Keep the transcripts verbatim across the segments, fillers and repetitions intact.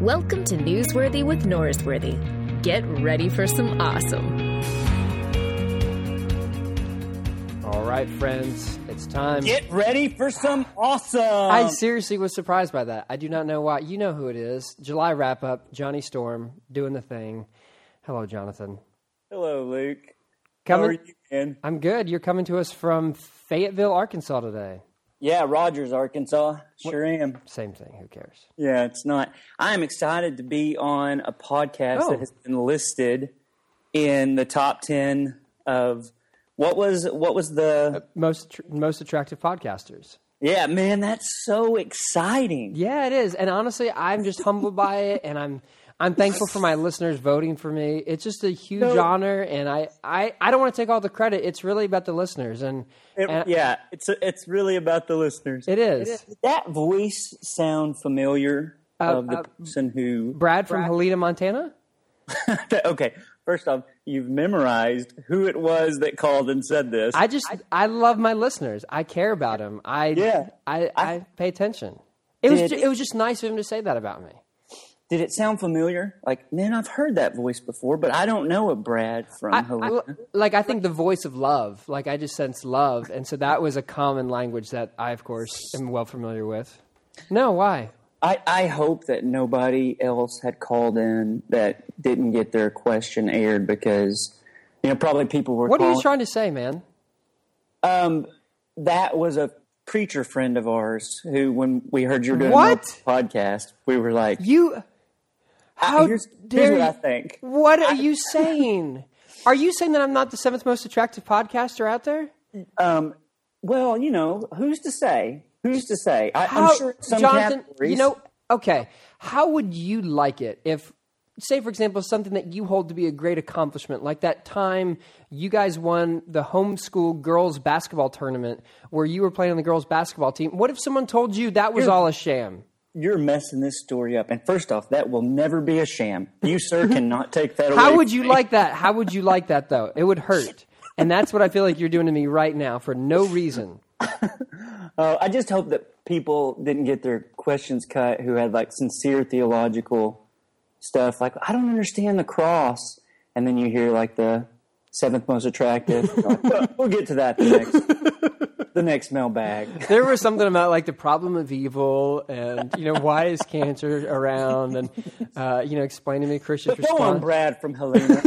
Welcome to Newsworthy with Norrisworthy. Get ready for some awesome. All right, friends, it's time. Get ready for some awesome. I seriously was surprised by that. I do not know why. You know who it is. July wrap-up, Johnny Storm, doing the thing. Hello, Jonathan. Hello, Luke. Coming, how are you, man? I'm good. You're coming to us from Fayetteville, Arkansas today. Yeah, Rogers, Arkansas. Sure what? am. Same thing. Who cares? Yeah, it's not. I am excited to be on a podcast oh. that has been listed in the top ten of what was what was the most most attractive podcasters. Yeah, man, that's so exciting. Yeah, it is. And honestly, I'm just humbled by it, and I'm I'm thankful for my listeners voting for me. It's just a huge no. honor, and I, I, I don't want to take all the credit. It's really about the listeners. and, it, and Yeah, it's it's really about the listeners. It is. It is. Did that voice sound familiar uh, of the uh, person who... Brad from Brad. Helena, Montana? Okay, first off, you've memorized who it was that called and said this. I just, I, I love my listeners. I care about them. I, yeah, I, I, I pay attention. It was, it was just nice of him to say that about me. Did it sound familiar? Like, man, I've heard that voice before, but I don't know a Brad from I, Helena. I, like, I think the voice of love. Like, I just sense love. And so that was a common language that I, of course, am well familiar with. No, why? I, I hope that nobody else had called in that didn't get their question aired because, you know, probably people were What calling. Are you trying to say, man? Um, that was a... preacher friend of ours who, when we heard you're doing a podcast, we were like, "You, how here's, dare here's what I think? What are I, you saying? Are you saying that I'm not the seventh most attractive podcaster out there?" Um, well, you know, who's to say? Who's to say? I, how, I'm sure some Jonathan, categories. You know, okay. How would you like it if? Say, for example, something that you hold to be a great accomplishment, like that time you guys won the homeschool girls basketball tournament where you were playing on the girls basketball team. What if someone told you that was you're, all a sham? You're messing this story up. And first off, that will never be a sham. You, sir, cannot take that away. How would you me. like that? How would you like that, though? It would hurt. And that's what I feel like you're doing to me right now for no reason. uh, I just hope that people didn't get their questions cut who had, like, sincere theological stuff like, I don't understand the cross. And then you hear like the seventh most attractive. Like, we'll get to that the next, the next mailbag. There was something about like the problem of evil and, you know, why is cancer around? And, uh, you know, explain to me Christian's response. Go on, Brad from Helena,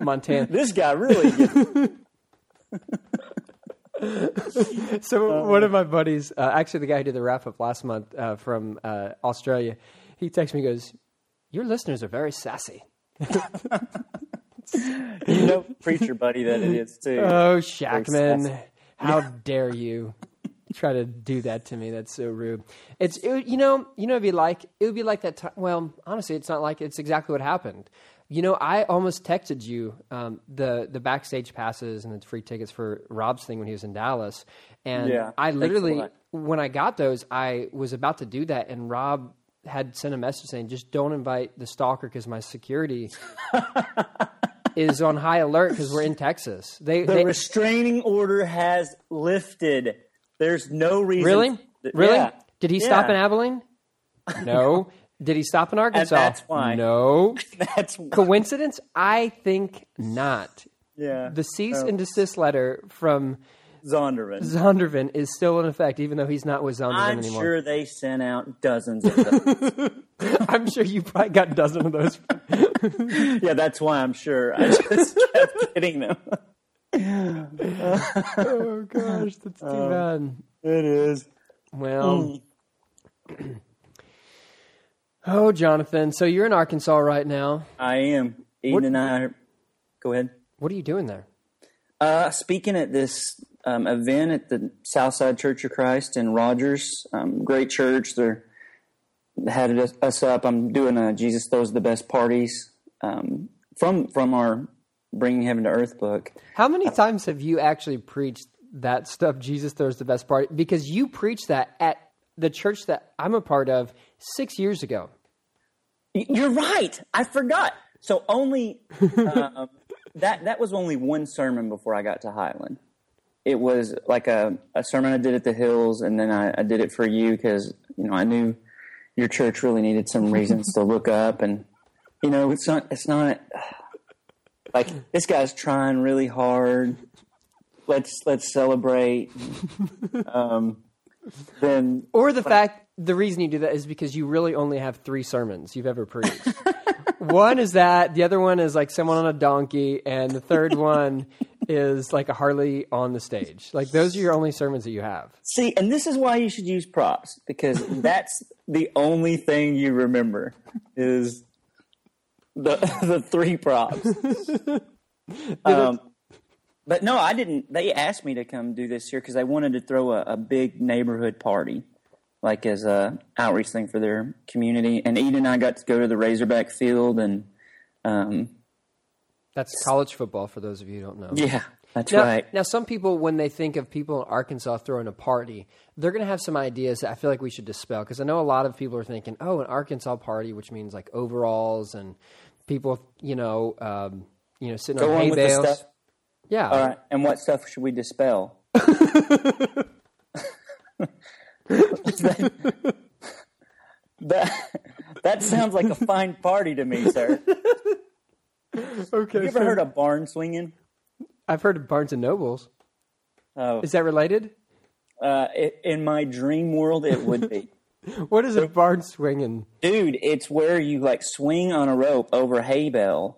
Montana. This guy really gets it. So um, one of my buddies, uh, actually the guy who did the wrap-up last month uh, from uh, Australia, he texts me and goes, "Your listeners are very sassy." You know, preacher buddy that it is, too. Oh, Shackman, how dare you try to do that to me? That's so rude. It's it, You know, you know, it'd be like, it would be like that time. Well, honestly, it's not like it's exactly what happened. You know, I almost texted you um, the, the backstage passes and the free tickets for Rob's thing when he was in Dallas. And yeah, I literally, when I got those, I was about to do that. And Rob had sent a message saying, just don't invite the stalker because my security is on high alert because we're in Texas. They, the they, restraining order has lifted. There's no reason. Really? That, really? Yeah. Did he yeah. stop in Abilene? No. no. Did he stop in Arkansas? And that's why. No. That's why. Coincidence? I think not. Yeah. The cease oh. and desist letter from Zondervan. Zondervan is still in effect, even though he's not with Zondervan I'm anymore. I'm sure they sent out dozens of those. I'm sure you probably got dozens of those. Yeah, that's why I'm sure. I just kept getting them. Oh, gosh, that's too um, bad. It is. Well. Mm. Oh, Jonathan, so you're in Arkansas right now. I am. Eden what, and I are... Go ahead. What are you doing there? Uh, speaking at this... Um, event at the Southside Church of Christ in Rogers. Um, great church. They're had us, us up. I'm doing a Jesus Throws the Best Parties um, from from our Bringing Heaven to Earth book. How many uh, times have you actually preached that stuff, Jesus Throws the Best Party? Because you preached that at the church that I'm a part of six years ago. You're right. I forgot. So only uh, that that was only one sermon before I got to Highland. It was like a, a sermon I did at the Hills, and then I, I did it for you because, you know, I knew your church really needed some reasons to look up. And, you know, it's not, it's not like this guy's trying really hard. Let's, let's celebrate. Um, then, or the like, fact, the reason you do that is because you really only have three sermons you've ever preached. One is that, the other one is like someone on a donkey, and the third one is like a Harley on the stage. Like, those are your only sermons that you have. See, and this is why you should use props, because that's the only thing you remember is the the three props. Um, but no, I didn't. They asked me to come do this here because they wanted to throw a, a big neighborhood party, like as a outreach thing for their community. And Eden and I got to go to the Razorback Field, and um, that's college football for those of you who don't know. Yeah, that's now, right. Now, some people, when they think of people in Arkansas throwing a party, they're going to have some ideas that I feel like we should dispel, because I know a lot of people are thinking, oh, an Arkansas party, which means like overalls and people, you know, um, you know, sitting go on, on hay with bales. The stuff. Yeah. All right. And what stuff should we dispel? that, that, that sounds like a fine party to me, sir. Okay. Have you ever so, heard of barn swinging? I've heard of Barnes and Nobles. Oh, is that related? Uh, it, in my dream world, it would be. What is so, a barn swinging? Dude, it's where you like swing on a rope over hay bale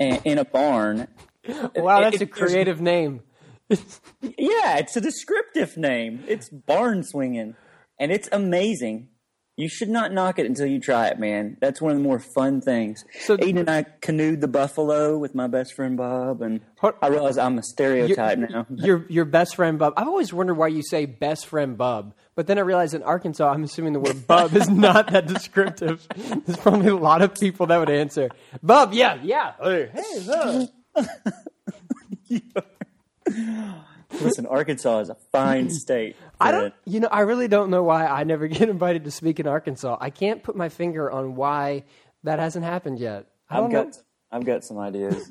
and, in a barn. Wow, that's it, a creative name. Yeah, it's a descriptive name. It's barn swinging, and it's amazing. You should not knock it until you try it, man. That's one of the more fun things. So Aiden and I canoed the Buffalo with my best friend Bob, and I realize I'm a stereotype your, now. Your your best friend Bob. I've always wondered why you say best friend Bob, but then I realized in Arkansas, I'm assuming the word Bob is not that descriptive. There's probably a lot of people that would answer Bob. Yeah, yeah. Hey, Bob. Yeah. Listen, Arkansas is a fine state. I don't, you know, I really don't know why I never get invited to speak in Arkansas. I can't put my finger on why that hasn't happened yet. I don't I've got, know. I've got some ideas.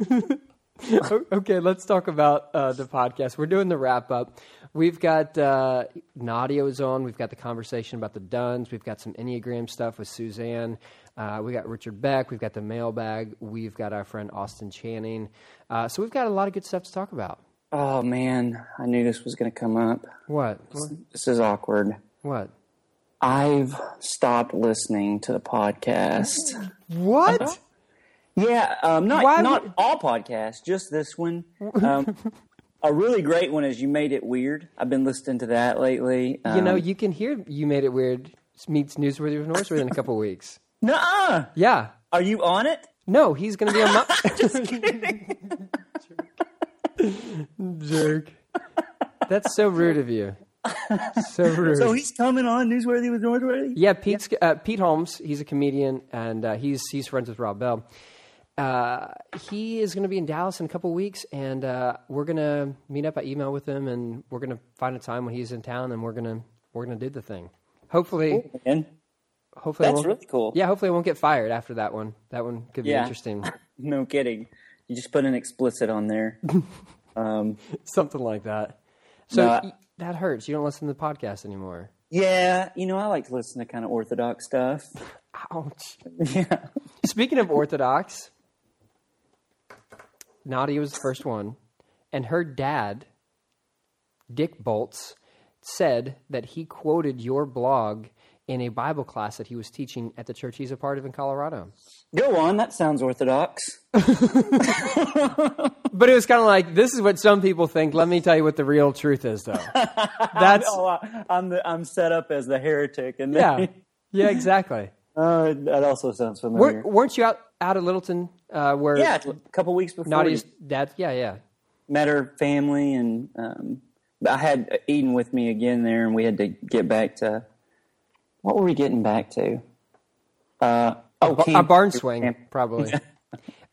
Okay, let's talk about uh, the podcast. We're doing the wrap up. We've got uh, Nadia is on. We've got the conversation about the Duns. We've got some Enneagram stuff with Suzanne. Uh, we got Richard Beck. We've got the mailbag. We've got our friend Austin Channing. Uh, so we've got a lot of good stuff to talk about. Oh, man, I knew this was going to come up. What? This, this is awkward. What? I've stopped listening to the podcast. What? Uh-huh. Yeah, um, not Why not would... all podcasts, just this one. Um, a really great one is You Made It Weird. I've been listening to that lately. Um, you know, you can hear You Made It Weird meets Newsworthy with Norrisworthy in a couple weeks. Nuh-uh. Yeah. Are you on it? No, he's going to be on my... Just kidding. Jerk. That's so rude of you. So rude. So he's coming on Newsworthy with Norrisworthy? Yeah, Pete's, yeah. Uh, Pete Holmes, he's a comedian, and uh, he's he's friends with Rob Bell. Uh, he is going to be in Dallas in a couple weeks, and uh, we're going to meet up by email with him, and we're going to find a time when he's in town, and we're going to we're gonna do the thing. Hopefully. Cool, man. Hopefully That's really cool. Yeah, hopefully I won't get fired after that one. That one could be yeah. interesting. No kidding. You just put an explicit on there. Um, Something like that. So no, I, that hurts. You don't listen to the podcast anymore. Yeah. You know, I like to listen to kind of orthodox stuff. Ouch. Yeah. Speaking of orthodox, Nadia was the first one. And her dad, Dick Bolz, said that he quoted your blog in a Bible class that he was teaching at the church he's a part of in Colorado. Go on, that sounds orthodox. But it was kind of like, this is what some people think. Let me tell you what the real truth is, though. That's oh, I'm the, I'm set up as the heretic, and yeah, yeah, exactly. Uh, that also sounds familiar. Weren't, weren't you out, out of Littleton? Uh, where yeah, a couple weeks before. Nadia's dad. Yeah, yeah. Met her family, and um, I had Eden with me again there, and we had to get back to. What were we getting back to? Uh, oh, a, a barn swing, camp. Probably.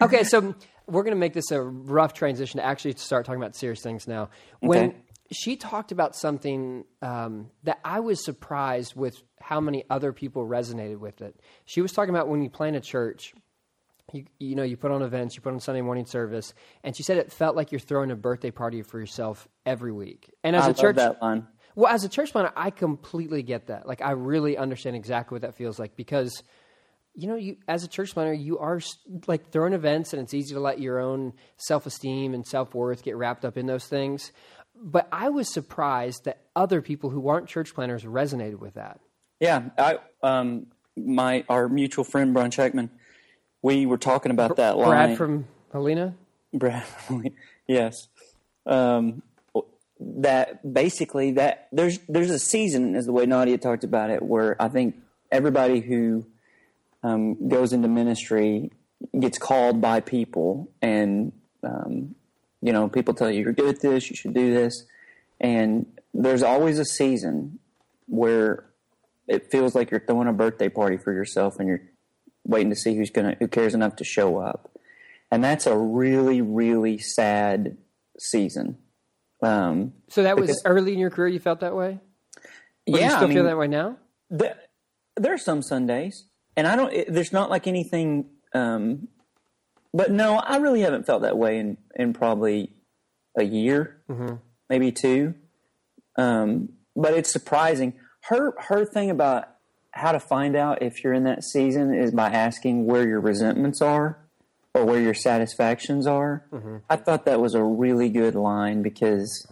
Okay, so we're going to make this a rough transition to actually start talking about serious things now. When okay. she talked about something um, that I was surprised with how many other people resonated with it. She was talking about when you plan a church, you, you know, you put on events, you put on Sunday morning service, and she said it felt like you're throwing a birthday party for yourself every week. And as I a love church, that line. Well, as a church planner, I completely get that. Like, I really understand exactly what that feels like because, you know, you as a church planner, you are like throwing events and it's easy to let your own self-esteem and self-worth get wrapped up in those things. But I was surprised that other people who aren't church planners resonated with that. Yeah. I, um, my, our mutual friend, Brian Checkman, we were talking about that line. Brad from Helena? Brad from Helena, yes. Um, that basically that there's, there's a season, as the way Nadia talked about it, where I think everybody who um, goes into ministry gets called by people and, um, you know, people tell you, you're good at this, you should do this. And there's always a season where it feels like you're throwing a birthday party for yourself and you're waiting to see who's gonna, who cares enough to show up. And that's a really, really sad season. Um, so that was because, early in your career you felt that way? Or yeah. Do you still I mean, feel that way now? The, there are some Sundays. And I don't, it, there's not like anything, um, but no, I really haven't felt that way in, in probably a year, mm-hmm. maybe two. Um, but it's surprising. Her her thing about how to find out if you're in that season is by asking where your resentments are or where your satisfactions are. Mm-hmm. I thought that was a really good line because,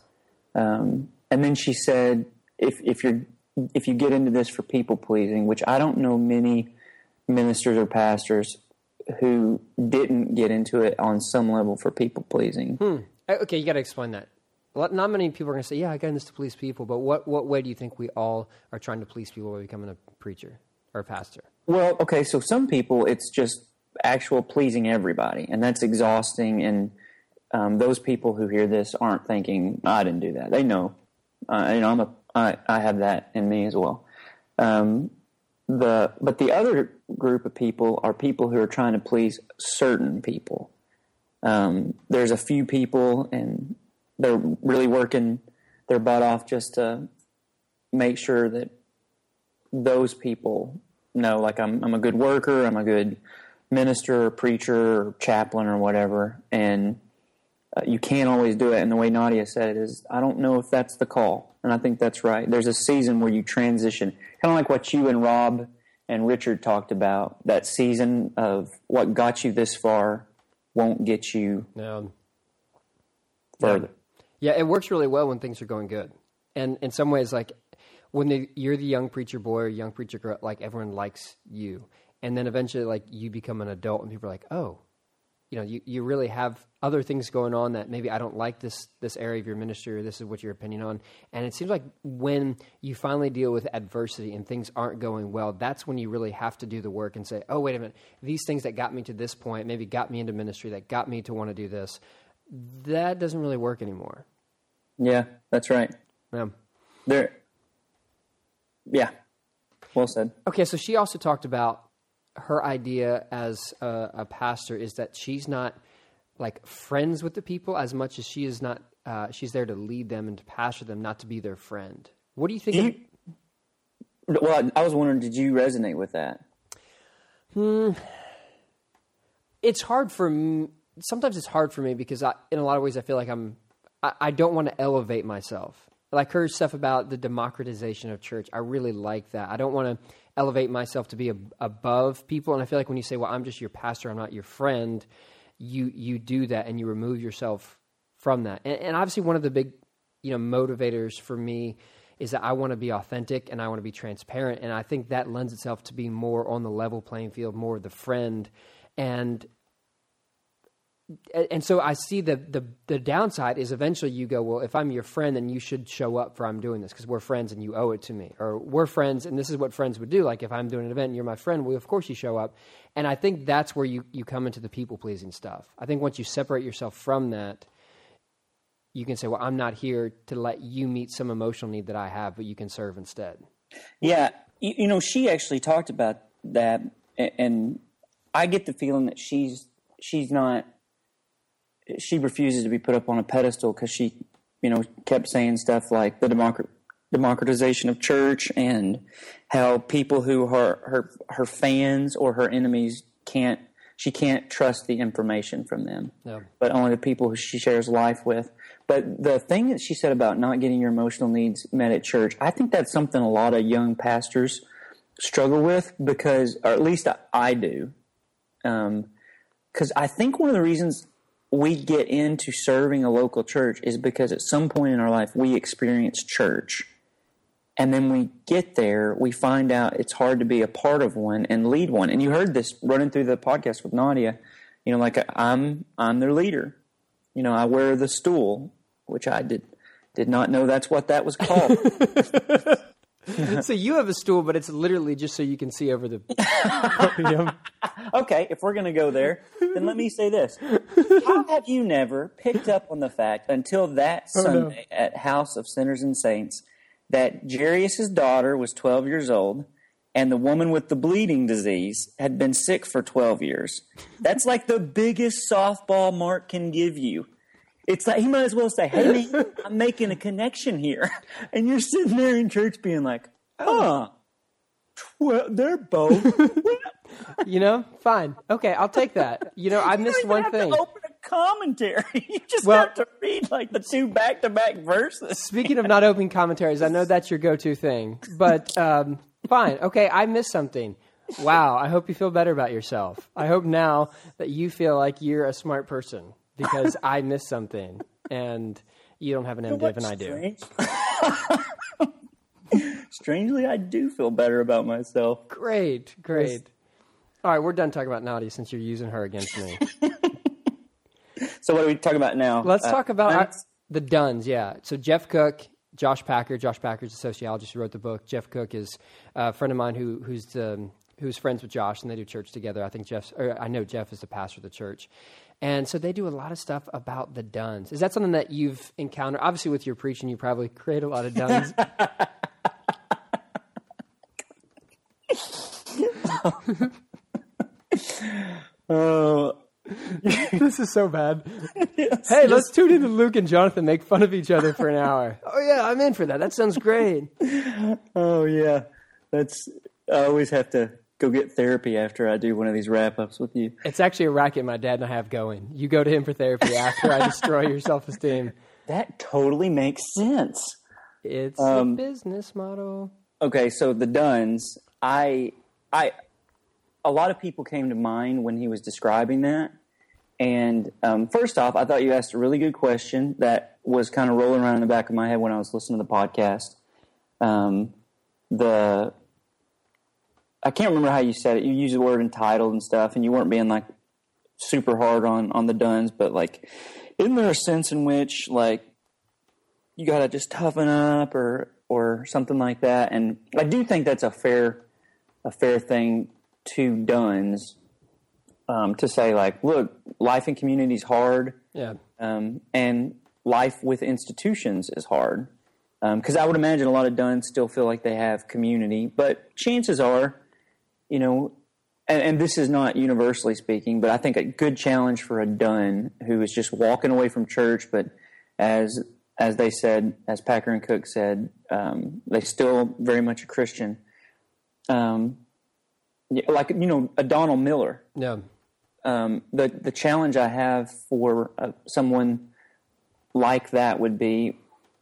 um, and then she said, if if you're if you get into this for people pleasing, which I don't know many ministers or pastors who didn't get into it on some level for people pleasing. Hmm. Okay, you got to explain that. Not many people are going to say, yeah, I got into this to please people, but what, what way do you think we all are trying to please people by becoming a preacher or a pastor? Well, okay, so some people, it's just actual pleasing everybody, and that's exhausting, and um, those people who hear this aren't thinking, I didn't do that. They know. Uh, you know, I'm a, I, I have that in me as well. Um, The but the other group of people are people who are trying to please certain people. Um, there's a few people, and they're really working their butt off just to make sure that those people know, like, I'm I'm a good worker, I'm a good minister or preacher or chaplain or whatever, and uh, you can't always do it. And the way Nadia said it is, I don't know if that's the call. And I think that's right. There's a season where you transition, kind of like what you and Rob and Richard talked about, that season of what got you this far won't get you no. further. Yeah. yeah, it works really well when things are going good. And in some ways, like when they, you're the young preacher boy or young preacher girl, like everyone likes you. And then eventually like you become an adult and people are like, oh, you know, you, you really have other things going on that maybe I don't like this this area of your ministry or this is what your opinion on. And it seems like when you finally deal with adversity and things aren't going well, that's when you really have to do the work and say, oh, wait a minute, these things that got me to this point, maybe got me into ministry, that got me to want to do this, that doesn't really work anymore. Yeah, that's right. Yeah. There. Yeah. Well said. Okay, so she also talked about her idea as a, a pastor is that she's not like friends with the people as much as she is not, uh, she's there to lead them and to pastor them, not to be their friend. What do you think? Do you, of, well, I was wondering, did you resonate with that? Hmm. It's hard for me. Sometimes it's hard for me because I, in a lot of ways I feel like I'm, I, I don't want to elevate myself. Like her stuff about the democratization of church. I really like that. I don't want to elevate myself to be ab- above people. And I feel like when you say, well, I'm just your pastor, I'm not your friend, you you do that and you remove yourself from that. And, and obviously one of the big, you know, motivators for me is that I want to be authentic and I want to be transparent. And I think that lends itself to be more on the level playing field, more the friend. And And so I see the, the the downside is eventually you go, well, if I'm your friend, then you should show up for I'm doing this because we're friends and you owe it to me. Or we're friends and this is what friends would do. Like if I'm doing an event and you're my friend, well, of course you show up. And I think that's where you, you come into the people-pleasing stuff. I think once you separate yourself from that, you can say, well, I'm not here to let you meet some emotional need that I have, but you can serve instead. Yeah. You, you know, she actually talked about that, and I get the feeling that she's she's not – she refuses to be put up on a pedestal because she, you know, kept saying stuff like the democrat- democratization of church and how people who are her her fans or her enemies can't she can't trust the information from them, no. but only the people who she shares life with. But the thing that she said about not getting your emotional needs met at church, I think that's something a lot of young pastors struggle with, because, or at least I, I do, um, because I think one of the reasons we get into serving a local church is because at some point in our life we experience church. And then we get there, we find out it's hard to be a part of one and lead one. And you heard this running through the podcast with Nadia, you know, like I'm I'm their leader. You know, I wear the stool, which I did did not know that's what that was called. So you have a stool, but it's literally just so you can see over the podium. Okay, if we're going to go there, then let me say this. How have you never picked up on the fact until that oh, Sunday no. at House of Sinners and Saints that Jairus' daughter was twelve years old and the woman with the bleeding disease had been sick for twelve years? That's like the biggest softball Mark can give you. It's like he might as well say, hey, man, I'm making a connection here. And you're sitting there in church being like, oh, tw- they're both. You know, fine. Okay, I'll take that. You know, I missed one thing. Commentary. You just well, have to read like the two back-to-back verses. Speaking of not open commentaries, I know that's your go-to thing, but um, fine. Okay, I missed something. Wow, I hope you feel better about yourself. I hope now that you feel like you're a smart person because I missed something and you don't have an MDiv and I do. Strange. Strangely, I do feel better about myself. Great, great. All right, we're done talking about Nadia since you're using her against me. So what are we talking about now? Let's uh, talk about our, the Duns, yeah. So Jeff Cook, Josh Packer. Josh Packer's a sociologist who wrote the book. Jeff Cook is a friend of mine who who's um, who's friends with Josh, and they do church together. I think Jeff's, or I know Jeff is the pastor of the church. And so they do a lot of stuff about the Duns. Is that something that you've encountered? Obviously, with your preaching, you probably create a lot of Duns. Oh... This is so bad. Yes, hey, yes. Let's tune in to Luke and Jonathan make fun of each other for an hour. Oh, yeah, I'm in for that. That sounds great. Oh, yeah. That's. I always have to go get therapy after I do one of these wrap-ups with you. It's actually a racket my dad and I have going. You go to him for therapy after I destroy your self-esteem. That totally makes sense. It's um, a business model. Okay, so the Duns, I, I... a lot of people came to mind when he was describing that. And um, first off, I thought you asked a really good question that was kind of rolling around in the back of my head when I was listening to the podcast. Um, the I can't remember how you said it. You used the word entitled and stuff, and you weren't being like super hard on, on the Duns, but like, isn't there a sense in which like you got to just toughen up or or something like that? And I do think that's a fair a fair thing to Duns um, to say like, look, life in community is hard, yeah, um, and life with institutions is hard. Because um, I would imagine a lot of Duns still feel like they have community, but chances are, you know, and, and this is not universally speaking, but I think a good challenge for a Dun who is just walking away from church, but as as they said, as Packer and Cook said, um, they're still very much a Christian. Um. Like, you know, a Donald Miller. Yeah. Um, the the challenge I have for uh, someone like that would be,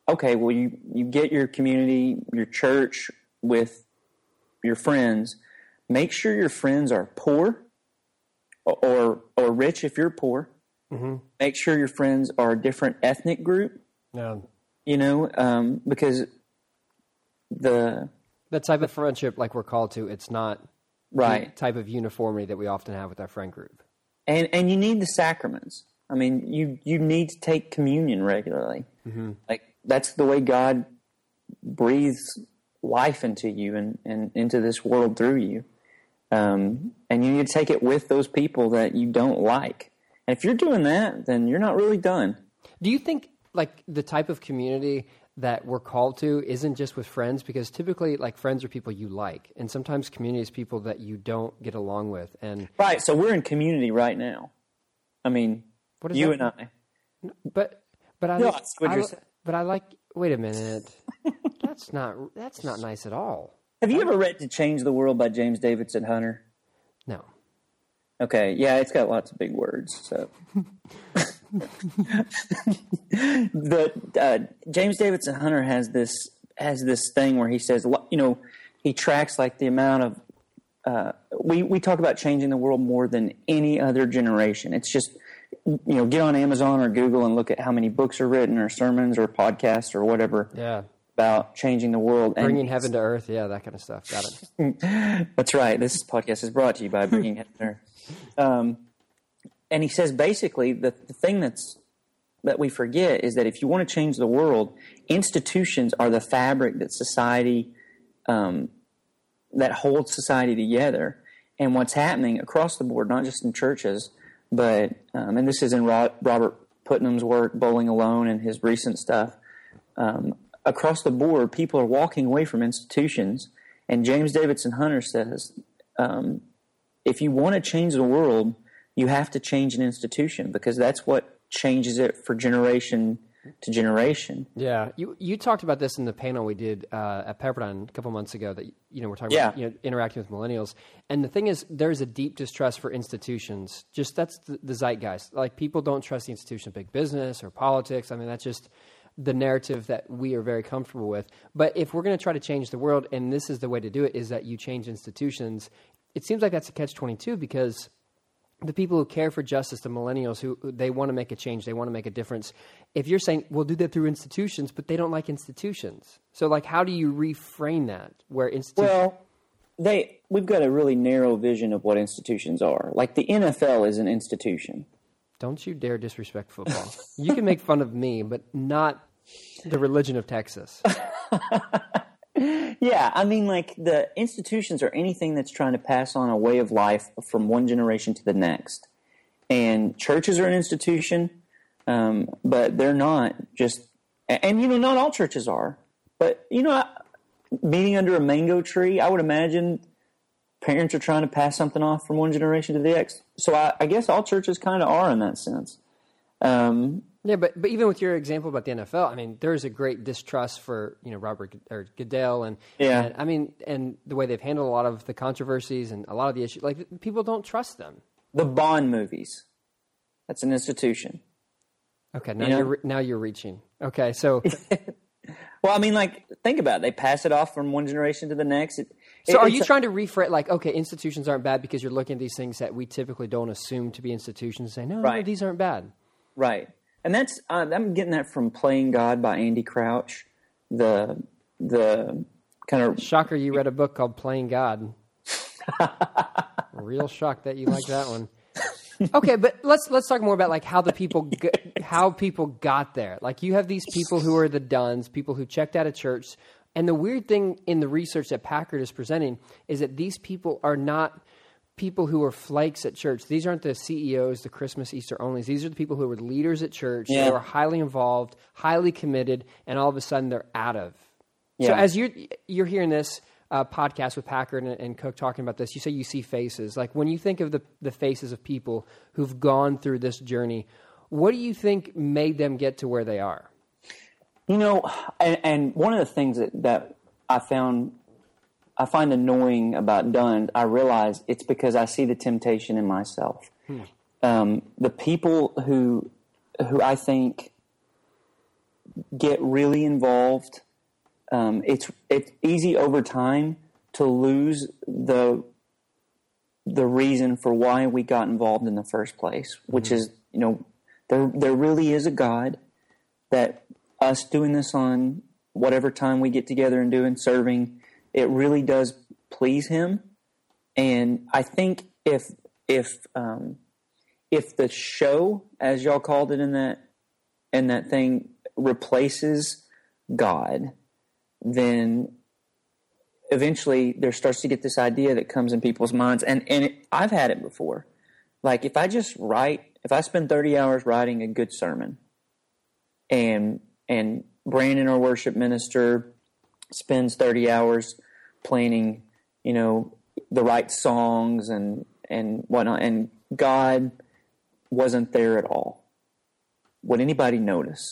okay, well, you, you get your community, your church with your friends. Make sure your friends are poor or or, or rich if you're poor. Mm-hmm. Make sure your friends are a different ethnic group. Yeah. You know, um, because the... that type of friendship like we're called to, it's not... right type of uniformity that we often have with our friend group. And and you need the sacraments. I mean, you, you need to take communion regularly. Mm-hmm. Like that's the way God breathes life into you and, and into this world through you. Um, and you need to take it with those people that you don't like. And if you're doing that, then you're not really done. Do you think like the type of community that we're called to isn't just with friends, because typically like friends are people you like, and sometimes community is people that you don't get along with. And right. So we're in community right now. I mean, what is you that? And I, but, but I, no, like, I but I like, wait a minute. that's not, that's not nice at all. Have you ever read To Change the World by James Davidson Hunter? No. Okay, yeah, it's got lots of big words. So, but uh, James Davidson Hunter has this has this thing where he says, you know, he tracks like the amount of uh, we we talk about changing the world more than any other generation. It's just, you know, get on Amazon or Google and look at how many books are written or sermons or podcasts or whatever. Yeah. About changing the world. Bringing and heaven to earth, yeah, that kind of stuff. Got it. That's right. This podcast is brought to you by Bringing Heaven to Earth. Um, and he says basically that the thing that's that we forget is that if you want to change the world, institutions are the fabric that society, um, that holds society together. And what's happening across the board, not just in churches, but, um, and this is in Ro- Robert Putnam's work, Bowling Alone, and his recent stuff, um, across the board, people are walking away from institutions, and James Davidson Hunter says, um, if you want to change the world, you have to change an institution, because that's what changes it for generation to generation. Yeah, you you talked about this in the panel we did uh, at Pepperdine a couple months ago. That you know we're talking yeah. about you know, interacting with millennials, and the thing is, there's a deep distrust for institutions. Just that's the, the zeitgeist. Like people don't trust the institution of big business or politics. I mean, that's just the narrative that we are very comfortable with. But if we're going to try to change the world, and this is the way to do it, is that you change institutions, it seems like that's a catch twenty-two, because the people who care for justice, the millennials, who they want to make a change, they want to make a difference. If you're saying, we'll do that through institutions, but they don't like institutions. So like, how do you reframe that where institutions... Well, they, we've got a really narrow vision of what institutions are. Like the N F L is an institution. Don't you dare disrespect football. You can make fun of me, but not the religion of Texas. Yeah, I mean, like, the institutions are anything that's trying to pass on a way of life from one generation to the next. And churches are an institution, um, but they're not just... And, you know, not all churches are. But, you know, meeting under a mango tree, I would imagine... Parents are trying to pass something off from one generation to the next. So I, I guess all churches kind of are in that sense. Um, yeah, but, but even with your example about the N F L, I mean, there's a great distrust for, you know, Robert or Goodell and, yeah. and I mean, and the way they've handled a lot of the controversies and a lot of the issues, like people don't trust them. The Bond movies. That's an institution. Okay. Now you know? you're, now you're reaching. Okay. So, well, I mean, like, think about it. They pass it off from one generation to the next. It, So are you trying to reframe, like, okay, institutions aren't bad because you're looking at these things that we typically don't assume to be institutions and say, no, right. no, these aren't bad. Right. And that's uh, I'm getting that from Playing God by Andy Crouch, the the kind of... Shocker you read a book called Playing God. Real shock that you like that one. Okay, but let's let's talk more about like how the people go, how people got there. Like you have these people who are the duns, people who checked out of church. And the weird thing in the research that Packard is presenting is that these people are not people who are flakes at church. These aren't the C E Os, the Christmas, Easter onlys. These are the people who were leaders at church. Yeah. They were highly involved, highly committed, and all of a sudden they're out of. Yeah. So as you're, you're hearing this uh, podcast with Packard and, and Cook talking about this, you say you see faces. Like when you think of the, the faces of people who've gone through this journey, what do you think made them get to where they are? You know, and, and one of the things that, that I found, I find annoying about Dunn, I realize it's because I see the temptation in myself. Hmm. Um, the people who, who I think get really involved, um, it's it's easy over time to lose the the reason for why we got involved in the first place, which hmm. is, you know, there there really is a God that. Us doing this on whatever time we get together and doing serving, it really does please him. And I think if if um, if the show, as y'all called it in that in that thing, replaces God, then eventually there starts to get this idea that comes in people's minds. And and it, I've had it before. Like if I just write, if I spend thirty hours writing a good sermon, and And Brandon, our worship minister, spends thirty hours planning, you know, the right songs and, and whatnot. And God wasn't there at all. Would anybody notice?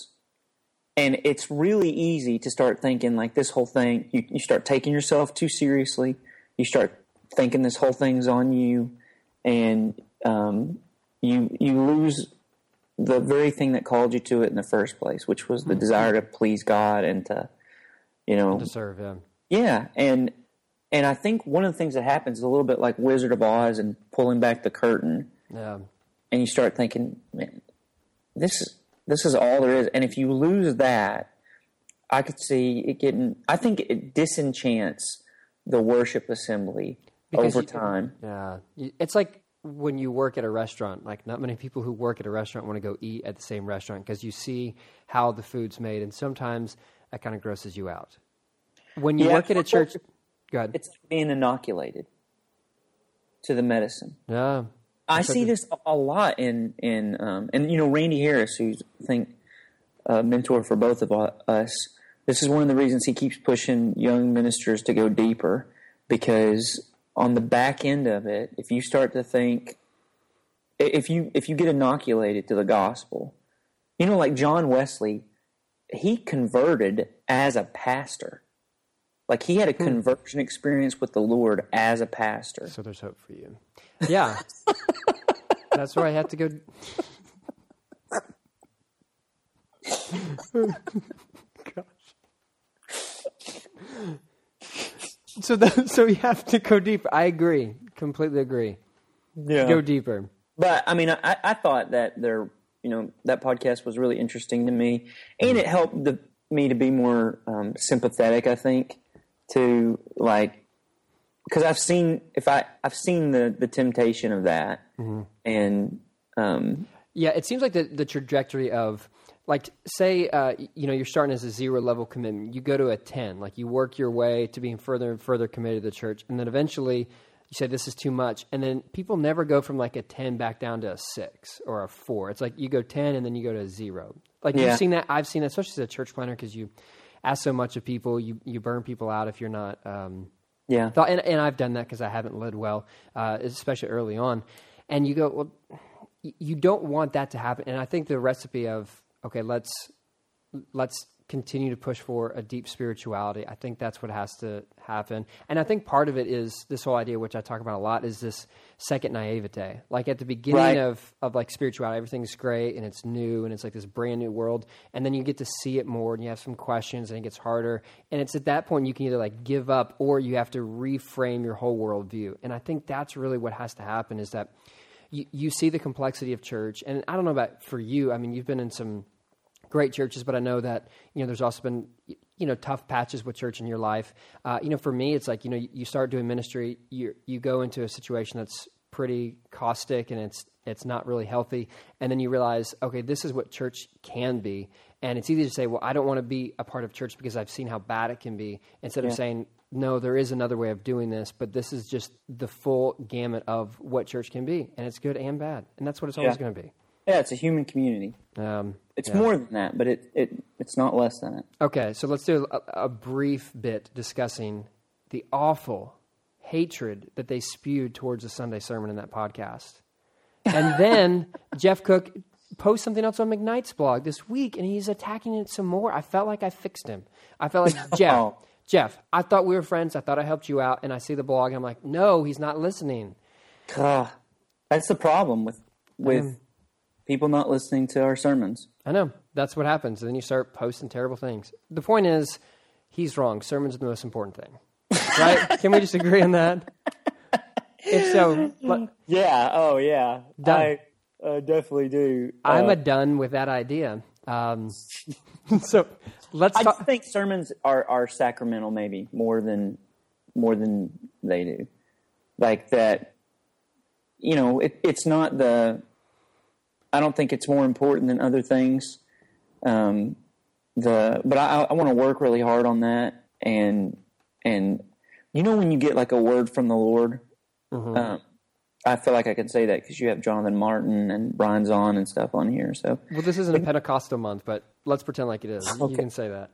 And it's really easy to start thinking like this whole thing, you, you start taking yourself too seriously. You start thinking this whole thing's on you. And um, you you lose the very thing that called you to it in the first place, which was the desire to please God and to, you know, to serve Him. Yeah, and and I think one of the things that happens is a little bit like Wizard of Oz and pulling back the curtain. Yeah, and you start thinking, man, this this is all there is. And if you lose that, I could see it getting. I think it disenchants the worship assembly because over you, time. Yeah, it's like when you work at a restaurant, like not many people who work at a restaurant want to go eat at the same restaurant because you see how the food's made, and sometimes that kind of grosses you out. When you yeah, work at a church, go ahead. It's like being inoculated to the medicine. Yeah, I see this a lot in in um, and you know Randy Harris, who's I think a mentor for both of us. This is one of the reasons he keeps pushing young ministers to go deeper because. On the back end of it, if you start to think, if you if you get inoculated to the gospel, you know, like John Wesley, he converted as a pastor. Like he had a conversion experience with the Lord as a pastor. So there's hope for you. Yeah. That's where I have to go. Gosh. So that, so you have to go deeper. I agree. Completely agree. Yeah. Go deeper. But, I mean, I, I thought that there, you know, that podcast was really interesting to me. And it helped the, me to be more um, sympathetic, I think, to, like, because I've seen, if I, I've seen the, the temptation of that. Mm-hmm. And, um, yeah, it seems like the, the trajectory of, like, say, uh, you know, you're starting as a zero level commitment. You go to a ten. Like, you work your way to being further and further committed to the church. And then eventually you say, this is too much. And then people never go from like a ten back down to a six or a four. It's like you go ten and then you go to a zero. Like, yeah. You've seen that. I've seen that, especially as a church planner, because you ask so much of people. You, you burn people out if you're not. Um, yeah. Thought, and, and I've done that because I haven't led well, uh, especially early on. And you go, well, you don't want that to happen. And I think the recipe of, okay, let's let's continue to push for a deep spirituality. I think that's what has to happen. And I think part of it is this whole idea, which I talk about a lot, is this second naivete. Like at the beginning right. of, of like spirituality, everything's great and it's new and it's like this brand new world. And then you get to see it more and you have some questions and it gets harder. And it's at that point you can either like give up or you have to reframe your whole worldview. And I think that's really what has to happen is that you, you see the complexity of church. And I don't know about for you. I mean, you've been in some great churches, but I know that, you know, there's also been, you know, tough patches with church in your life. Uh, you know, for me, it's like, you know, you start doing ministry, you you go into a situation that's pretty caustic and it's it's not really healthy. And then you realize, okay, this is what church can be. And it's easy to say, well, I don't want to be a part of church because I've seen how bad it can be. Instead yeah. of saying, no, there is another way of doing this, but this is just the full gamut of what church can be. And it's good and bad. And that's what it's always yeah. going to be. Yeah, it's a human community. Um, it's yeah. more than that, but it, it it's not less than it. Okay, so let's do a, a brief bit discussing the awful hatred that they spewed towards the Sunday sermon in that podcast. And then Jeff Cook posts something else on McKnight's blog this week, and he's attacking it some more. I felt like I fixed him. I felt like, Jeff, Jeff, I thought we were friends. I thought I helped you out, and I see the blog, and I'm like, no, he's not listening. Uh, that's the problem with with... Um, people not listening to our sermons. I know. That's what happens. And then you start posting terrible things. The point is, he's wrong. Sermons are the most important thing. Right? Can we just agree on that? If so... But, yeah. Oh, yeah. Done. I uh, definitely do. Uh, I'm a done with that idea. Um, so, let's I talk- think sermons are, are sacramental, maybe, more than more than they do. Like that, you know, it, it's not the... I don't think it's more important than other things. Um, the but I, I want to work really hard on that, and and you know when you get like a word from the Lord, mm-hmm. um, I feel like I can say that because you have Jonathan Martin and Brian Zahn and stuff on here. So well, this isn't but, a Pentecostal month, but let's pretend like it is. Okay. You can say that.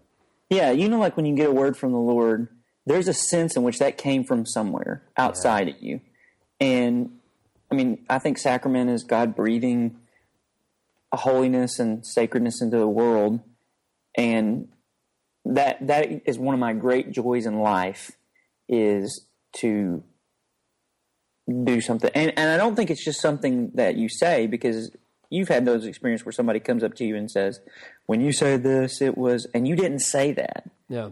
Yeah, you know, like when you get a word from the Lord, there's a sense in which that came from somewhere outside yeah. of you, and I mean, I think sacrament is God breathing holiness and sacredness into the world, and that that is one of my great joys in life is to do something. And, and I don't think it's just something that you say, because you've had those experiences where somebody comes up to you and says, when you say this, it was, and you didn't say that. Yeah.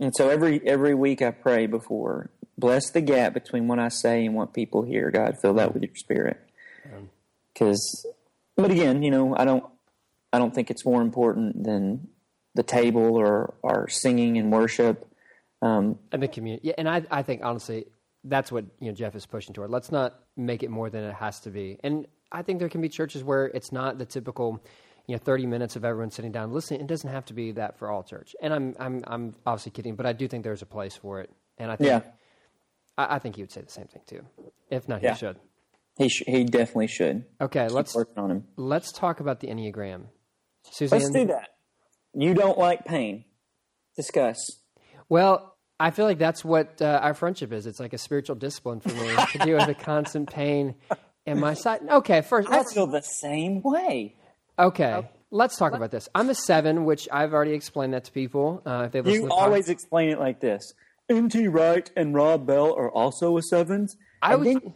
And so every every week I pray before, bless the gap between what I say and what people hear. God, fill that with your Spirit. Because, but again, you know, I don't, I don't think it's more important than the table or our singing and worship. Um, and the community. Yeah, and I, I think honestly, that's what, you know, Jeff is pushing toward. Let's not make it more than it has to be. And I think there can be churches where it's not the typical, you know, thirty minutes of everyone sitting down listening. It doesn't have to be that for all church. And I'm, I'm, I'm obviously kidding, but I do think there's a place for it. And I think, yeah. I, I think he would say the same thing too. If not, he yeah. should. He sh- he definitely should. Okay, Keep let's working on him. Let's talk about the Enneagram. Suzanne, let's do that. You don't like pain. Discuss. Well, I feel like that's what uh, our friendship is. It's like a spiritual discipline for me to deal with the constant pain in my side. Okay, first I feel the same way. Okay, okay. let's talk let's... about this. I'm a seven, which I've already explained that to people. Uh, if they listen you to the always podcast. Explain it like this: M T Wright and Rob Bell are also a sevens. I would. Think-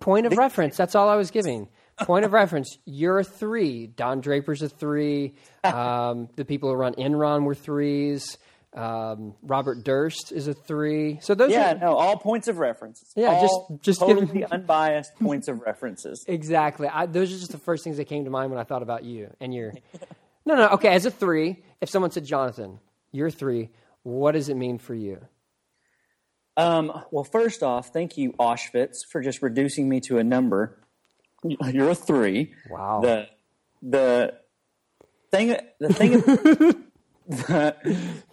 Point of reference. That's all I was giving. Point of reference. You're a three. Don Draper's a three. Um, the people who run Enron were threes. Um, Robert Durst is a three. So those yeah, are... Yeah, no, all points of reference. Yeah, all just... just totally giving... unbiased points of references. Exactly. I, those are just the first things that came to mind when I thought about you and your... No, no, okay. As a three, if someone said, Jonathan, you're a three, what does it mean for you? Um, well, first off, thank you, Auschwitz, for just reducing me to a number. You're a three. Wow. The the thing the thing. the,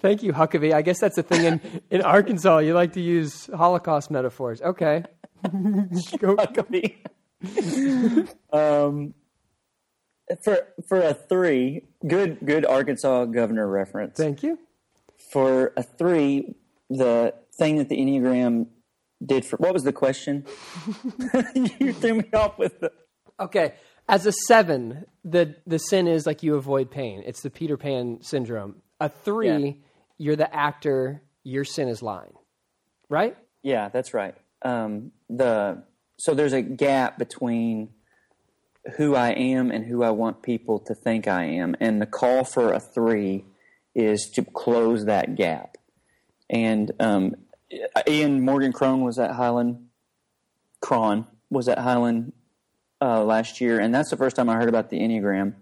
thank you, Huckabee. I guess that's a thing in, in Arkansas. You like to use Holocaust metaphors. Okay. Go. Huckabee. um, for for a three, good good Arkansas governor reference. Thank you. For a three, the thing that the Enneagram did for... What was the question? You threw me off with the... Okay. As a seven, the, the sin is like you avoid pain. It's the Peter Pan syndrome. A three, yeah. You're the actor. Your sin is lying. Right? Yeah, that's right. Um, the So there's a gap between who I am and who I want people to think I am. And the call for a three is to close that gap. And um, Ian Morgan Cron was at Highland. Cron was at Highland uh, last year, and that's the first time I heard about the Enneagram.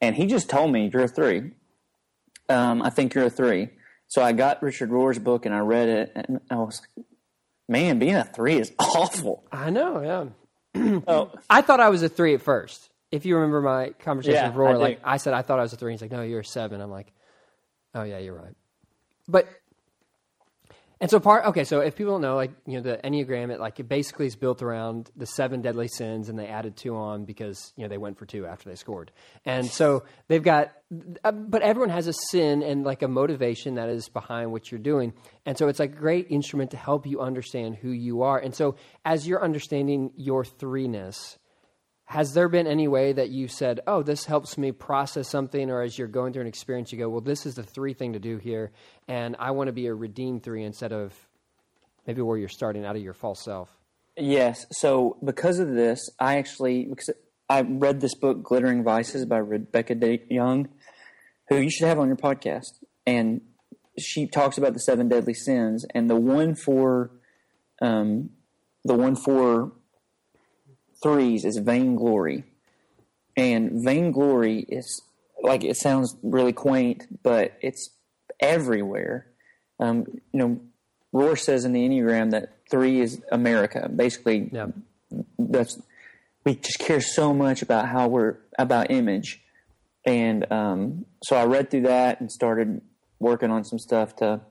And he just told me, "You're a three. Um, I think you're a three." So I got Richard Rohr's book and I read it, and I was like, "Man, being a three is awful." I know. Yeah. oh. I thought I was a three at first. If you remember my conversation yeah, with Rohr, I like I said, I thought I was a three. He's like, "No, you're a seven." I'm like, "Oh yeah, you're right," but. And so part, okay, so if people don't know, like, you know, the Enneagram, it like, it basically is built around the seven deadly sins, and they added two on because, you know, they went for two after they scored. And so they've got, but everyone has a sin and like a motivation that is behind what you're doing. And so it's like a great instrument to help you understand who you are. And so as you're understanding your threeness, has there been any way that you said, oh, this helps me process something, or as you're going through an experience, you go, well, this is the three thing to do here, and I want to be a redeemed three instead of maybe where you're starting out of your false self? Yes. So because of this, I actually because I read this book, Glittering Vices, by Rebecca De Young, who you should have on your podcast. And she talks about the seven deadly sins, and the one for um, the one for... threes is vainglory, and vainglory is like, it sounds really quaint, but it's everywhere. Um, you know, Rohr says in the Enneagram that three is America. Basically, yeah. that's we just care so much about how we're about image, and um, so I read through that and started working on some stuff to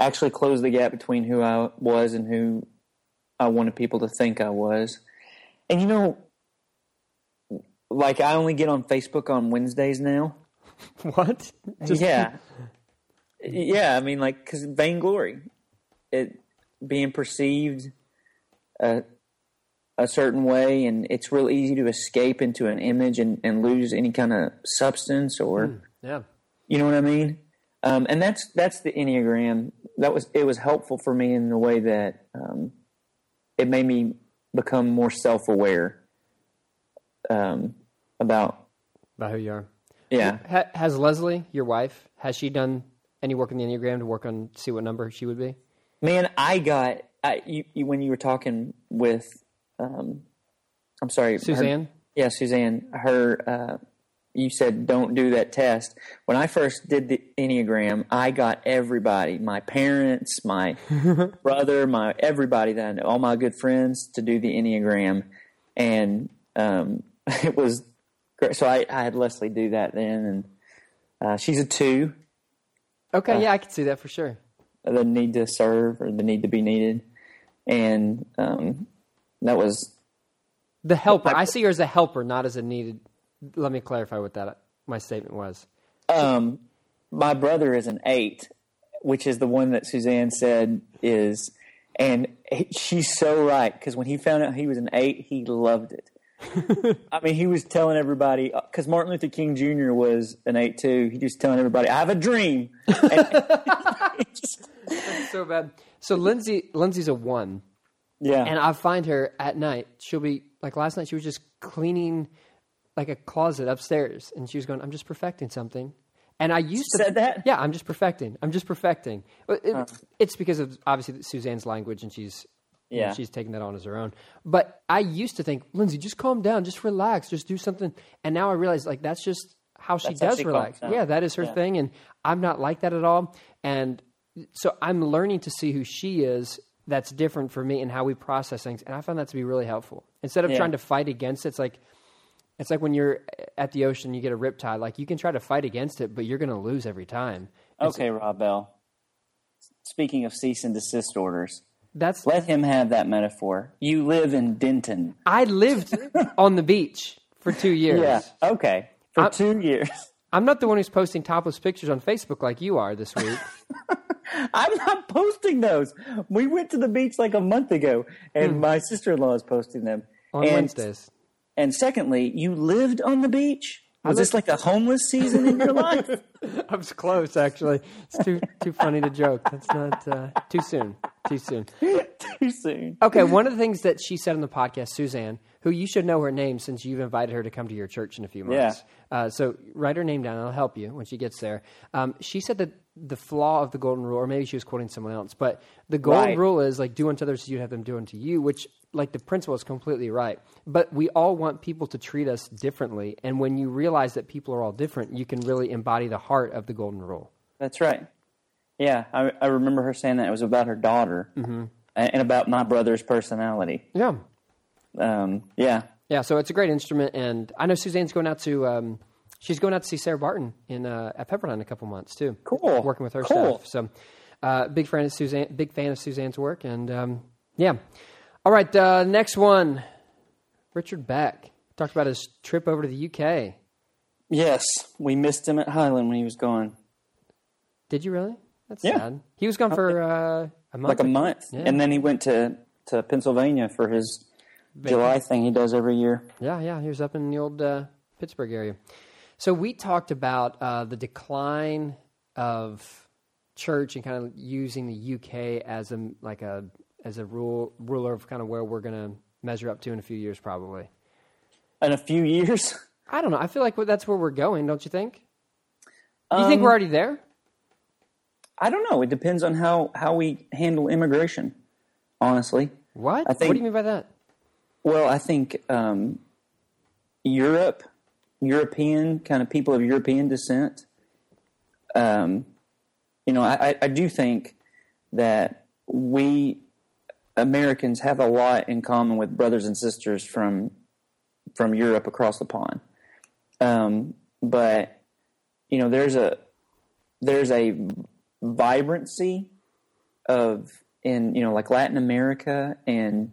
actually close the gap between who I was and who. I wanted people to think I was. And, you know, like I only get on Facebook on Wednesdays now. What? Just yeah. Yeah, I mean, like, because vainglory. It being perceived a, a certain way, and it's real easy to escape into an image and, and lose any kind of substance or... Mm, yeah. You know what I mean? Um, and that's that's the Enneagram. That was It was helpful for me in the way that... Um, it made me become more self-aware um, about... About who you are. Yeah. Ha- has Leslie, your wife, has she done any work in the Enneagram to work on, see what number she would be? Man, I got... I, you, you, when you were talking with... Um, I'm sorry. Suzanne? Her, yeah, Suzanne. Her... Uh, you said, don't do that test. When I first did the Enneagram, I got everybody, my parents, my brother, my everybody that I know, all my good friends to do the Enneagram. And um, it was great. So I, I had Leslie do that then. And uh, she's a two. Okay. Uh, yeah, I could see that for sure. The need to serve or the need to be needed. And um, that was. The helper. I, I see her as a helper, not as a needed. Let me clarify what that my statement was. Um, my brother is an eight, which is the one that Suzanne said is, and he, she's so right, because when he found out he was an eight, he loved it. I mean, he was telling everybody, because Martin Luther King Junior was an eight too. He just telling everybody, "I have a dream." And, just, that's so bad. So Lindsay, Lindsay's a one. Yeah, and I find her at night. She'll be like last night. She was just cleaning. Like a closet upstairs, and she was going, I'm just perfecting something. And I used to... Said that? Yeah, I'm just perfecting. I'm just perfecting. It, huh. It's because of, obviously, Suzanne's language, and she's yeah. you know, she's taking that on as her own. But I used to think, Lindsay, just calm down. Just relax. Just do something. And now I realize, like, that's just how she that's does how she relax. Yeah, that is her yeah. thing, and I'm not like that at all. And so I'm learning to see who she is that's different for me and how we process things, and I found that to be really helpful. Instead of yeah. trying to fight against it, it's like... It's like when you're at the ocean, you get a riptide. Like, you can try to fight against it, but you're going to lose every time. And okay, so, Rob Bell. Speaking of cease and desist orders, that's let him have that metaphor. You live in Denton. I lived on the beach for two years. Yeah, okay, for I'm, two years. I'm not the one who's posting topless pictures on Facebook like you are this week. I'm not posting those. We went to the beach like a month ago, and mm. my sister-in-law is posting them. On and Wednesdays. And secondly, you lived on the beach? Was this like a homeless season in your life? I was close, actually. It's too too funny to joke. That's not uh, too soon. Too soon. Too soon. Okay, one of the things that she said on the podcast, Suzanne, who you should know her name since you've invited her to come to your church in a few months. Yeah. Uh, so write her name down. I'll help you when she gets there. Um, she said that the flaw of the golden rule, or maybe she was quoting someone else, but the golden right. rule is like do unto others as you have them do unto you, which... Like the principle is completely right, but we all want people to treat us differently. And when you realize that people are all different, you can really embody the heart of the golden rule. That's right. Yeah. I, I remember her saying that it was about her daughter mm-hmm. and about my brother's personality. Yeah. Um, yeah. Yeah. So it's a great instrument. And I know Suzanne's going out to, um, she's going out to see Sarah Barton in, uh, at Pepperdine in a couple months too. Cool. Working with her cool. staff. So, uh, big friend of Suzanne, big fan of Suzanne's work. And, um, yeah. All right, uh, next one, Richard Beck. Talked about his trip over to the U K. Yes, we missed him at Highland when he was gone. Did you really? That's yeah. sad. He was gone for uh, a month. Like a month. Yeah. And then he went to, to Pennsylvania for his Baby. July thing he does every year. Yeah, yeah, he was up in the old uh, Pittsburgh area. So we talked about uh, the decline of church and kind of using the U K as a like a... as a rule, ruler of kind of where we're going to measure up to in a few years, probably. In a few years? I don't know. I feel like that's where we're going, don't you think? Um, you think we're already there? I don't know. It depends on how, how we handle immigration, honestly. What? I think, what do you mean by that? Well, I think um, Europe, European, kind of people of European descent, um, you know, I, I, I do think that we... Americans have a lot in common with brothers and sisters from from Europe across the pond, um, but you know there's a there's a vibrancy of in you know like Latin America and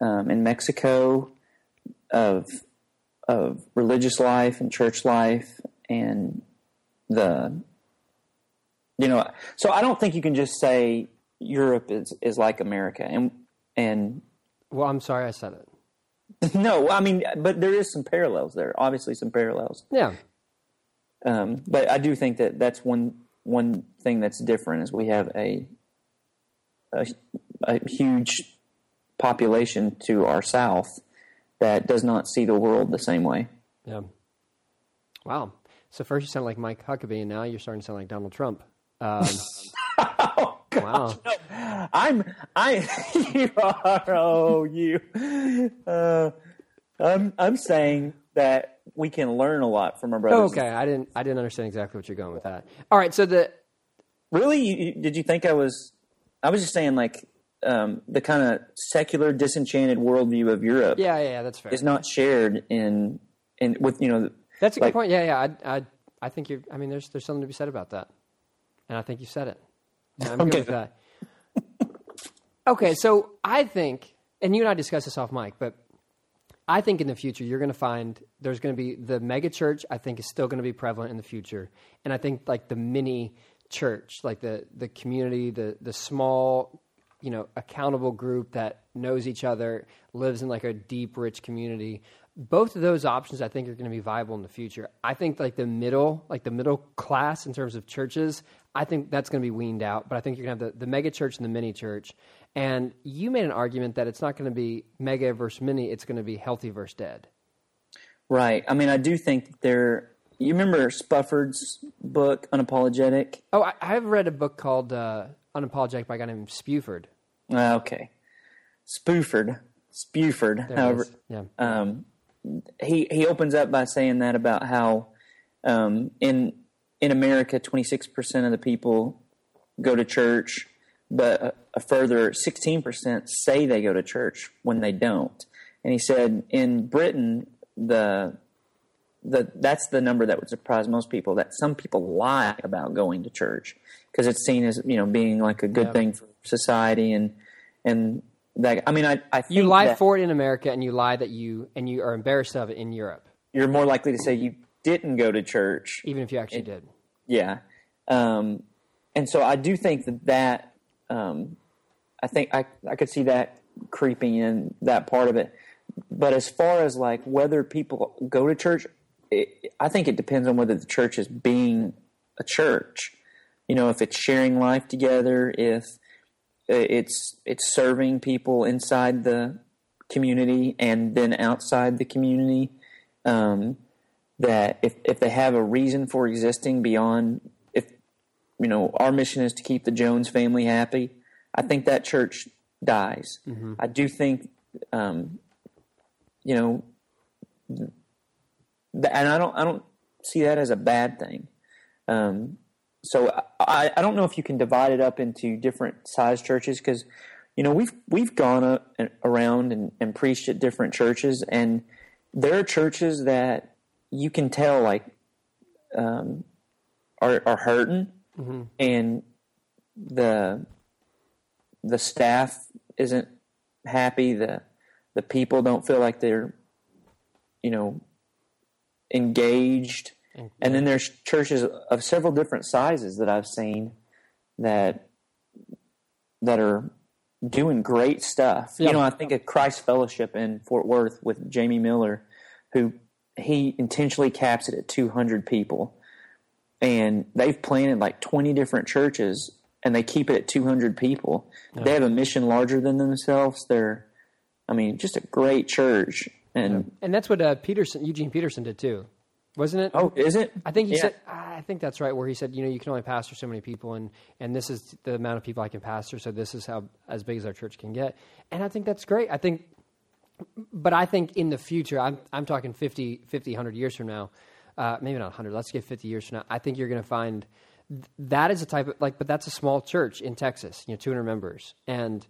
um, in Mexico of of religious life and church life and the you know so I don't think you can just say. Europe is, is like America, and and well, I'm sorry I said it. No, I mean, but there is some parallels there. Obviously, some parallels. Yeah. Um, but I do think that that's one one thing that's different is we have a a, a huge population to our south that does not see the world the same way. Yeah. Wow. So first you sound like Mike Huckabee, and now you're starting to sound like Donald Trump. Um, oh, gosh, wow. No. I'm, I, you are, oh, you. Uh, I'm, I'm saying that we can learn a lot from our brothers. Okay, I didn't, I didn't understand exactly what you're going with that. All right, so the... Really? You, did you think I was... I was just saying, like, um, the kind of secular, disenchanted worldview of Europe... Yeah, yeah, yeah, that's fair. ...is not shared in, in with, you know... That's a good like, point. Yeah, yeah. I, I, I think you're... I mean, there's there's something to be said about that. And I think you said it. And I'm okay. good with that. Okay, so I think... And you and I discussed this off mic, but I think in the future you're going to find... There's going to be... The mega church, I think, is still going to be prevalent in the future. And I think, like, the mini... church, like the the community, the the small, you know, accountable group that knows each other, lives in like a deep, rich community. Both of those options, I think, are going to be viable in the future. I think like the middle, like the middle class in terms of churches, I think that's going to be weaned out. But I think you're going to have the, the mega church and the mini church. And you made an argument that it's not going to be mega versus mini. It's going to be healthy versus dead. Right. I mean, I do think there. You remember Spufford's book, Unapologetic? Oh, I, I've read a book called uh, Unapologetic by a guy named Spuford. Uh, okay. Spuford. Spuford. There however, yeah. um, he he opens up by saying that about how um, in in America, twenty-six percent of the people go to church, but a, a further sixteen percent say they go to church when they don't. And he said in Britain, the... The, that's the number that would surprise most people, that some people lie about going to church because it's seen as, you know, being like a good yeah. thing for society and and that. I mean, I, I think you lie that, for it in America, and you lie that you and you are embarrassed of it in Europe. You're more likely to say you didn't go to church, even if you actually it, did. Yeah, um, and so I do think that that um, I think I I could see that creeping in that part of it, but as far as like whether people go to church. I think it depends on whether the church is being a church. You know, if it's sharing life together, if it's it's serving people inside the community and then outside the community, um, that if, if they have a reason for existing beyond, if you know, our mission is to keep the Jones family happy, I think that church dies. Mm-hmm. I do think, um, you know... And I don't, I don't see that as a bad thing. Um, so I, I don't know if you can divide it up into different size churches because, you know, we've we've gone up and around and, and preached at different churches, and there are churches that you can tell like um, are are hurting, mm-hmm. and the the staff isn't happy. the The people don't feel like they're, you know. engaged, and then there's churches of several different sizes that I've seen that that are doing great stuff. Yeah. You know, I think of Christ Fellowship in Fort Worth with Jamie Miller, who he intentionally caps it at two hundred people, and they've planted like twenty different churches, and they keep it at two hundred people. Yeah. They have a mission larger than themselves. They're, I mean, just a great church. And and that's what uh, Peterson, Eugene Peterson did too, wasn't it? Oh, is it? I think he yeah. said. I think that's right. Where he said, you know, you can only pastor so many people, and, and this is the amount of people I can pastor. So this is how as big as our church can get. And I think that's great. I think, but I think in the future, I'm I'm talking fifty, fifty, one hundred years from now, uh, maybe not one hundred. Let's get fifty years from now. I think you're going to find that is a type of like, but that's a small church in Texas. You know, two hundred members, and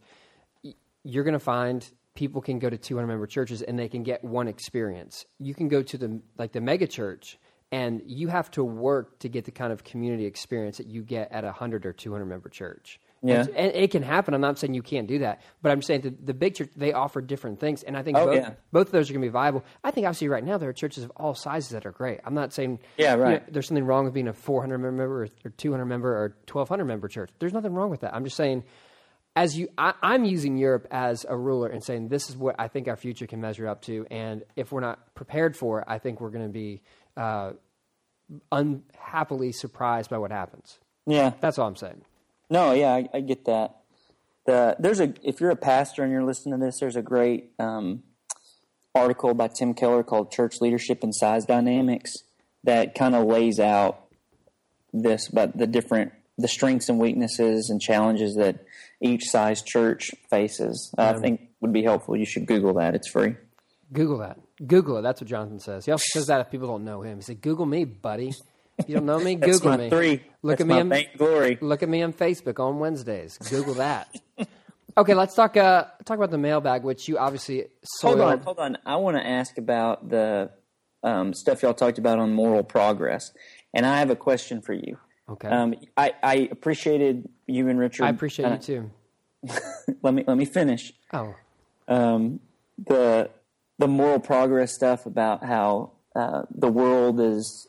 you're going to find. People can go to two hundred member churches and they can get one experience. You can go to the like the mega church and you have to work to get the kind of community experience that you get at a one hundred or two hundred member church. Yeah. And, and it can happen. I'm not saying you can't do that, but I'm saying that the big church, they offer different things. And I think oh, both, yeah. both of those are going to be viable. I think obviously right now there are churches of all sizes that are great. I'm not saying yeah, right. you know, there's something wrong with being a four hundred member or, or two hundred member or twelve hundred member church. There's nothing wrong with that. I'm just saying... As you, I, I'm using Europe as a ruler and saying this is what I think our future can measure up to, and if we're not prepared for it, I think we're going to be uh, unhappily surprised by what happens. Yeah, that's all I'm saying. No, yeah, I, I get that. The, there's a if you're a pastor and you're listening to this, there's a great um, article by Tim Keller called Church Leadership and Size Dynamics that kind of lays out this, but the different the strengths and weaknesses and challenges that each size church faces. I um, think would be helpful. You should Google that. It's free. Google that. Google it. That's what Jonathan says. He also says that if people don't know him, he said, "Google me, buddy. If you don't know me, Google my me. Three. Look That's at me. On, glory. Look at me on Facebook on Wednesdays. Google that." Okay, let's talk. Uh, talk about the mailbag, which you obviously soiled. Hold on, hold on. I want to ask about the um, stuff y'all talked about on moral progress, and I have a question for you. Okay. Um, I, I appreciated you and Richard. I appreciate uh, you too. let me let me finish. Oh. Um, the the moral progress stuff about how uh, the world is.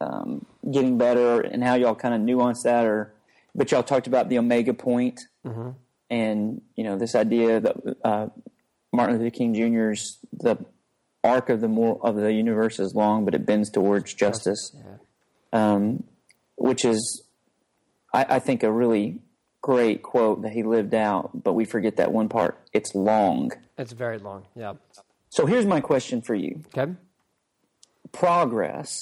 Um, getting better, and how y'all kind of nuanced that, or but y'all talked about the omega point, mm-hmm. and you know this idea that uh, Martin Luther King Junior's the arc of the moral, of the universe is long, but it bends towards justice, justice yeah. um, which is I, I think a really great quote that he lived out, but we forget that one part. It's long. It's very long. Yeah. So here's my question for you. Okay. Progress.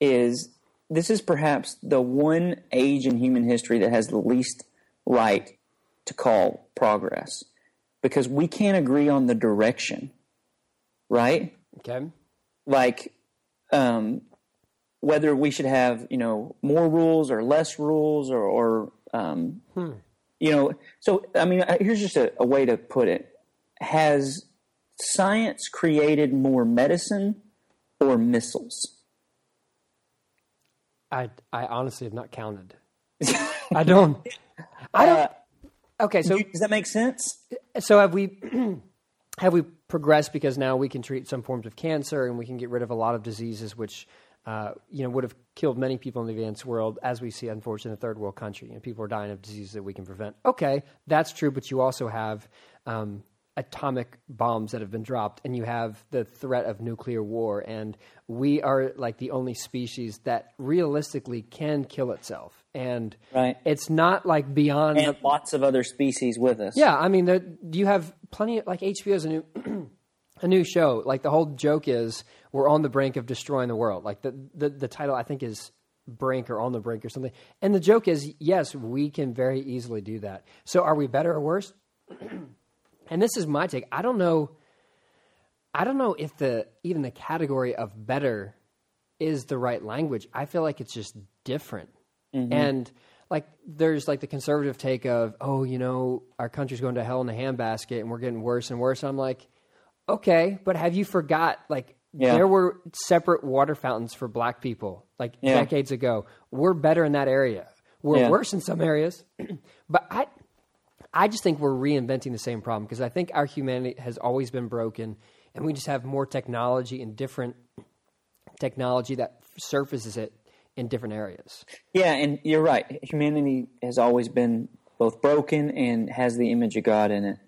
Is this is perhaps the one age in human history that has the least right to call progress, because we can't agree on the direction, right? Okay. Like um, whether we should have, you know, more rules or less rules or, or um, hmm. you know. So, I mean, here's just a, a way to put it. Has science created more medicine or missiles? I, I honestly have not counted. I don't. I don't. Okay, so does that make sense? So have we have we progressed because now we can treat some forms of cancer and we can get rid of a lot of diseases which uh, you know would have killed many people in the advanced world, as we see, unfortunately, in a third world country, and people are dying of diseases that we can prevent. Okay, that's true, but you also have um, atomic bombs that have been dropped, and you have the threat of nuclear war, and we are like the only species that realistically can kill itself. And right. It's not like beyond... And the, lots of other species with us. Yeah, I mean, there, you have plenty... Like H B O's a new a new show. Like the whole joke is we're on the brink of destroying the world. Like the, the, the title, I think, is... brink or on the brink or something. And the joke is, yes, we can very easily do that. So are we better or worse? And this is my take. I don't know. I don't know if the even the category of better is the right language. I feel like it's just different. Mm-hmm. And like there's like the conservative take of, oh, you know, our country's going to hell in a handbasket and we're getting worse and worse. And I'm like, okay, but have you forgot? Like yeah. There were separate water fountains for black people like yeah. decades ago. We're better in that area. We're yeah. worse in some areas, but I. I just think we're reinventing the same problem, because I think our humanity has always been broken, and we just have more technology and different technology that surfaces it in different areas. Yeah, and you're right. Humanity has always been both broken and has the image of God in it.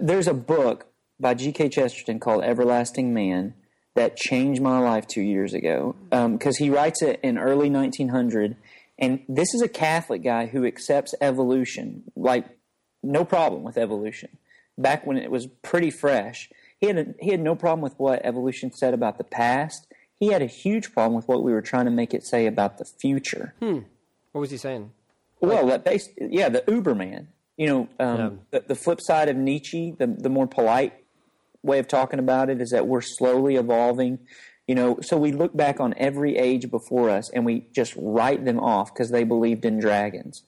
There's a book by G K Chesterton called Everlasting Man that changed my life two years ago, because um, he writes it in early nineteen hundred, and this is a Catholic guy who accepts evolution, like no problem with evolution. Back when it was pretty fresh, he had a, he had no problem with what evolution said about the past. He had a huge problem with what we were trying to make it say about the future. Hmm. What was he saying? Well, like, that base, yeah, the Uberman. You know, um, yeah. the, the flip side of Nietzsche, the, the more polite way of talking about it is that we're slowly evolving. You know, so we look back on every age before us and we just write them off because they believed in dragons.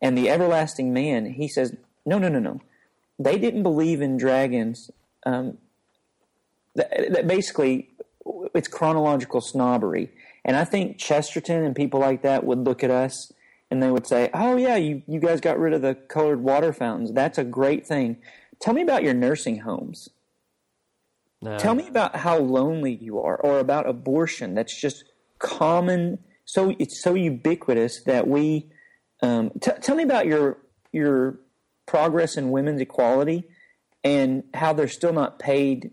And the Everlasting Man, he says, No, no, no, no. They didn't believe in dragons. Um, that, that basically, it's chronological snobbery. And I think Chesterton and people like that would look at us and they would say, oh, yeah, you, you guys got rid of the colored water fountains. That's a great thing. Tell me about your nursing homes. No. Tell me about how lonely you are, or about abortion. That's just common. So it's so ubiquitous that we um, – t- tell me about your your – progress in women's equality and how they're still not paid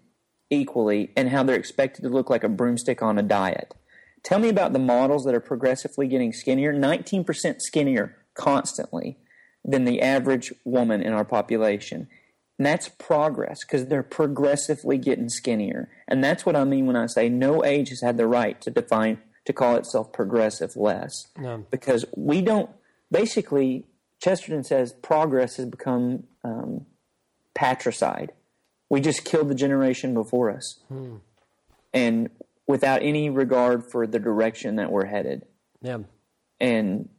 equally and how they're expected to look like a broomstick on a diet. Tell me about the models that are progressively getting skinnier, nineteen percent skinnier constantly. than the average woman in our population. And that's progress, because they're progressively getting skinnier. And that's what I mean when I say no age has had the right to define, to call itself progressive less. No. Because we don't, basically, Chesterton says progress has become um, patricide. We just killed the generation before us. Hmm. And without any regard for the direction that we're headed. Yeah. And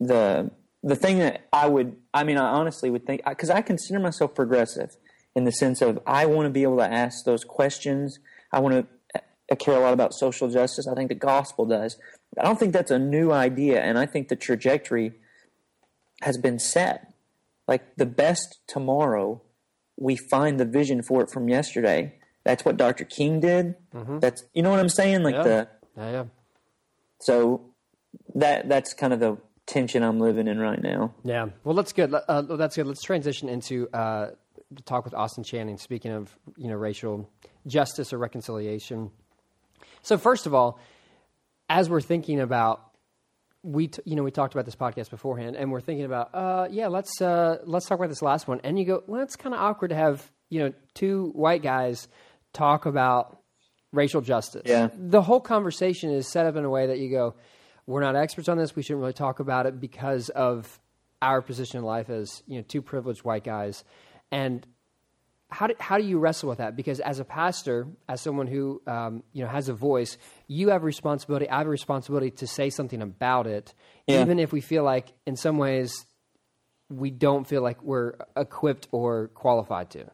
the... The thing that I would, I mean, I honestly would think, because I, I consider myself progressive in the sense of I want to be able to ask those questions. I want to I care a lot about social justice. I think the gospel does. I don't think that's a new idea, and I think the trajectory has been set. Like the best tomorrow, we find the vision for it from yesterday. That's what Doctor King did. Mm-hmm. That's you know what I'm saying? Like yeah. the yeah, yeah. So that that's kind of the tension I'm living in right now. Yeah. Well, that's good. Uh, that's good. Let's transition into uh, the talk with Austin Channing. Speaking of, you know, racial justice or reconciliation. So first of all, as we're thinking about, we, t- you know, we talked about this podcast beforehand, and we're thinking about, uh, yeah, let's uh, let's talk about this last one. And you go, well, it's kind of awkward to have, you know, two white guys talk about racial justice. Yeah. The whole conversation is set up in a way that you go, we're not experts on this. We shouldn't really talk about it because of our position in life as, you know, two privileged white guys. And how do, how do you wrestle with that? Because as a pastor, as someone who, um, you know, has a voice, you have a responsibility, I have a responsibility to say something about it, yeah. even if we feel like in some ways we don't feel like we're equipped or qualified to.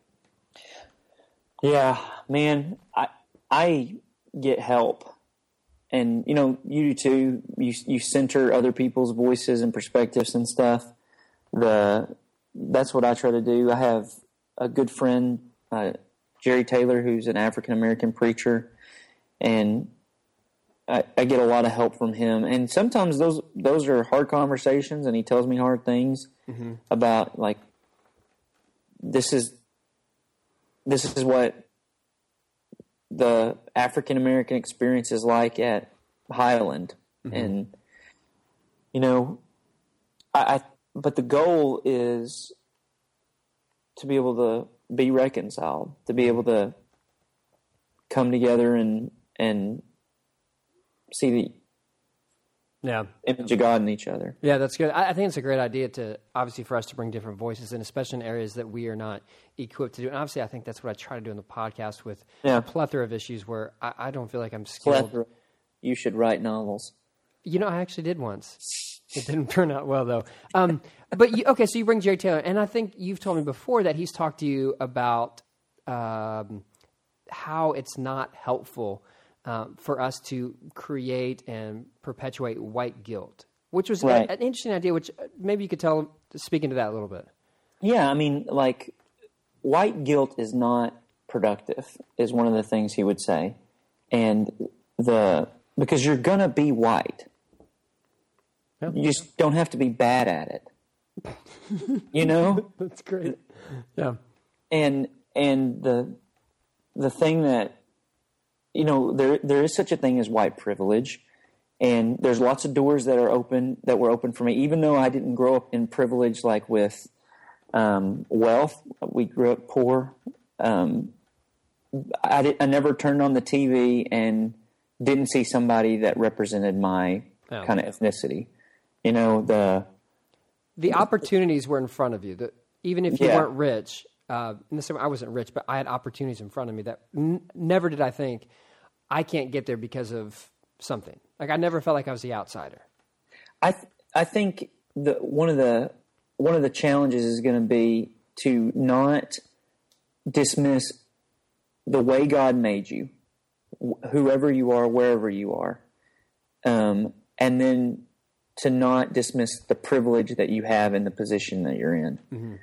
Yeah, man, I, I get help. And, you know, you do too, you, you center other people's voices and perspectives and stuff. The That's what I try to do. I have a good friend, uh, Jerry Taylor, who's an African-American preacher, and I, I get a lot of help from him. And sometimes those those are hard conversations, and he tells me hard things mm-hmm. about, like, this is this is what the African-American experience is like at Highland. Mm-hmm. And, you know, I, I, but the goal is to be able to be reconciled, to be able to come together and, and see the yeah. image of God in each other. Yeah, that's good. I, I think it's a great idea to, obviously, for us to bring different voices in, especially in areas that we are not equipped to do. And obviously, I think that's what I try to do in the podcast with yeah. a plethora of issues where I, I don't feel like I'm skilled. Plethora. You should write novels. You know, I actually did once. It didn't turn out well, though. Um, but, you, okay, so you bring Jerry Taylor, and I think you've told me before that he's talked to you about um, how it's not helpful Um, for us to create and perpetuate white guilt, which was right. a, an interesting idea, which maybe you could tell, speak into that a little bit. Yeah, I mean, like, white guilt is not productive, is one of the things he would say. And the because you're going to be white. Yep. You just don't have to be bad at it. You know? That's great. Yeah. And and the the thing that, you know, there there is such a thing as white privilege, and there's lots of doors that are open that were open for me. Even though I didn't grow up in privilege, like with um, wealth, we grew up poor. Um, I did, I never turned on the T V and didn't see somebody that represented my oh. kind of ethnicity. You know, the the opportunities were in front of you. That even if you yeah. weren't rich, uh, in the same, I wasn't rich, but I had opportunities in front of me that n- never did I think. I can't get there because of something. Like I never felt like I was the outsider. I th- I think the one of the one of the challenges is going to be to not dismiss the way God made you, wh- whoever you are, wherever you are, um, and then to not dismiss the privilege that you have in the position that you're in. Mm-hmm.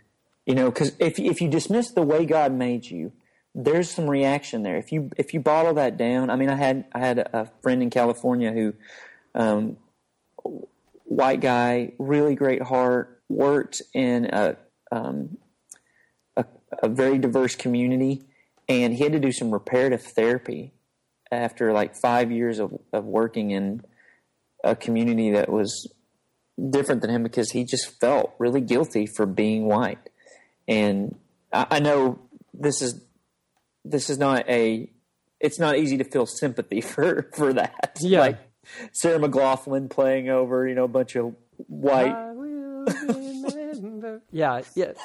You know, because if if you dismiss the way God made you, there's some reaction there. If you if you bottle that down, I mean, I had I had a friend in California who, um, white guy, really great heart, worked in a, um, a a very diverse community, and he had to do some reparative therapy after like five years of, of working in a community that was different than him because he just felt really guilty for being white. And I, I know this is this is not a it's not easy to feel sympathy for, for that. Yeah. Like Sarah McLachlan playing over, you know, a bunch of white. I will remember. yeah. Yes.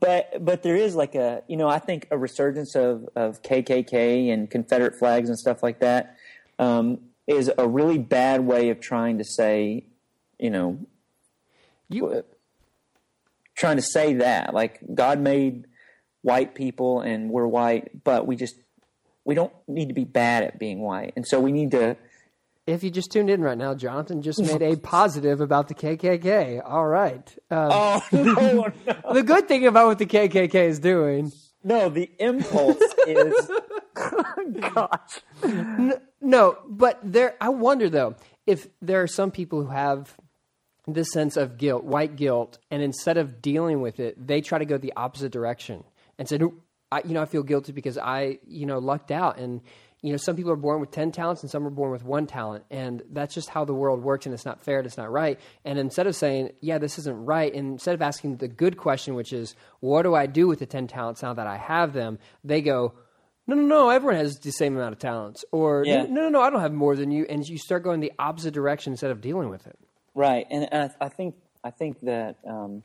But, but there is like a, you know, I think a resurgence of, of K K K and Confederate flags and stuff like that um, is a really bad way of trying to say, you know, you trying to say that like God made white people and we're white, but we just, we don't need to be bad at being white. And so we need to. If you just tuned in right now, Jonathan just made a positive about the K K K. All right. Um, oh, no, no. The good thing about what the K K K is doing. No, the impulse is. Gosh. No, no, but there. I wonder, though, if there are some people who have this sense of guilt, white guilt, and instead of dealing with it, they try to go the opposite direction and say, I, you know, I feel guilty because I, you know, lucked out. And, you know, some people are born with ten talents and some are born with one talent. And that's just how the world works. And it's not fair. And it's not right. And instead of saying, yeah, this isn't right. And instead of asking the good question, which is, what do I do with the ten talents now that I have them? They go, no, no, no, everyone has the same amount of talents. Or yeah. no, no, no, I don't have more than you. And you start going the opposite direction instead of dealing with it. Right. And, and I, I think, I think that, um,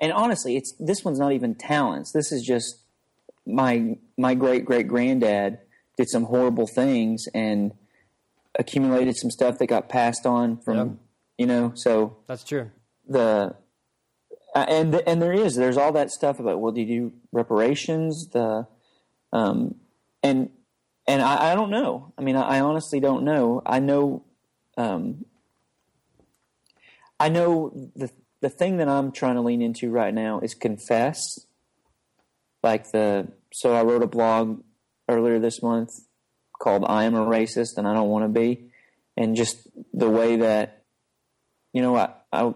and honestly, it's, this one's not even talents. This is just, My my great great granddad did some horrible things and accumulated some stuff that got passed on from yep. you know so that's true the uh, and the, and there is there's all that stuff about well do you do reparations the um and and I, I don't know I mean I, I honestly don't know I know um I know the the thing that I'm trying to lean into right now is confess. Like the so I wrote a blog earlier this month called "I Am a Racist and I Don't Want to Be," and just the way that you know I, I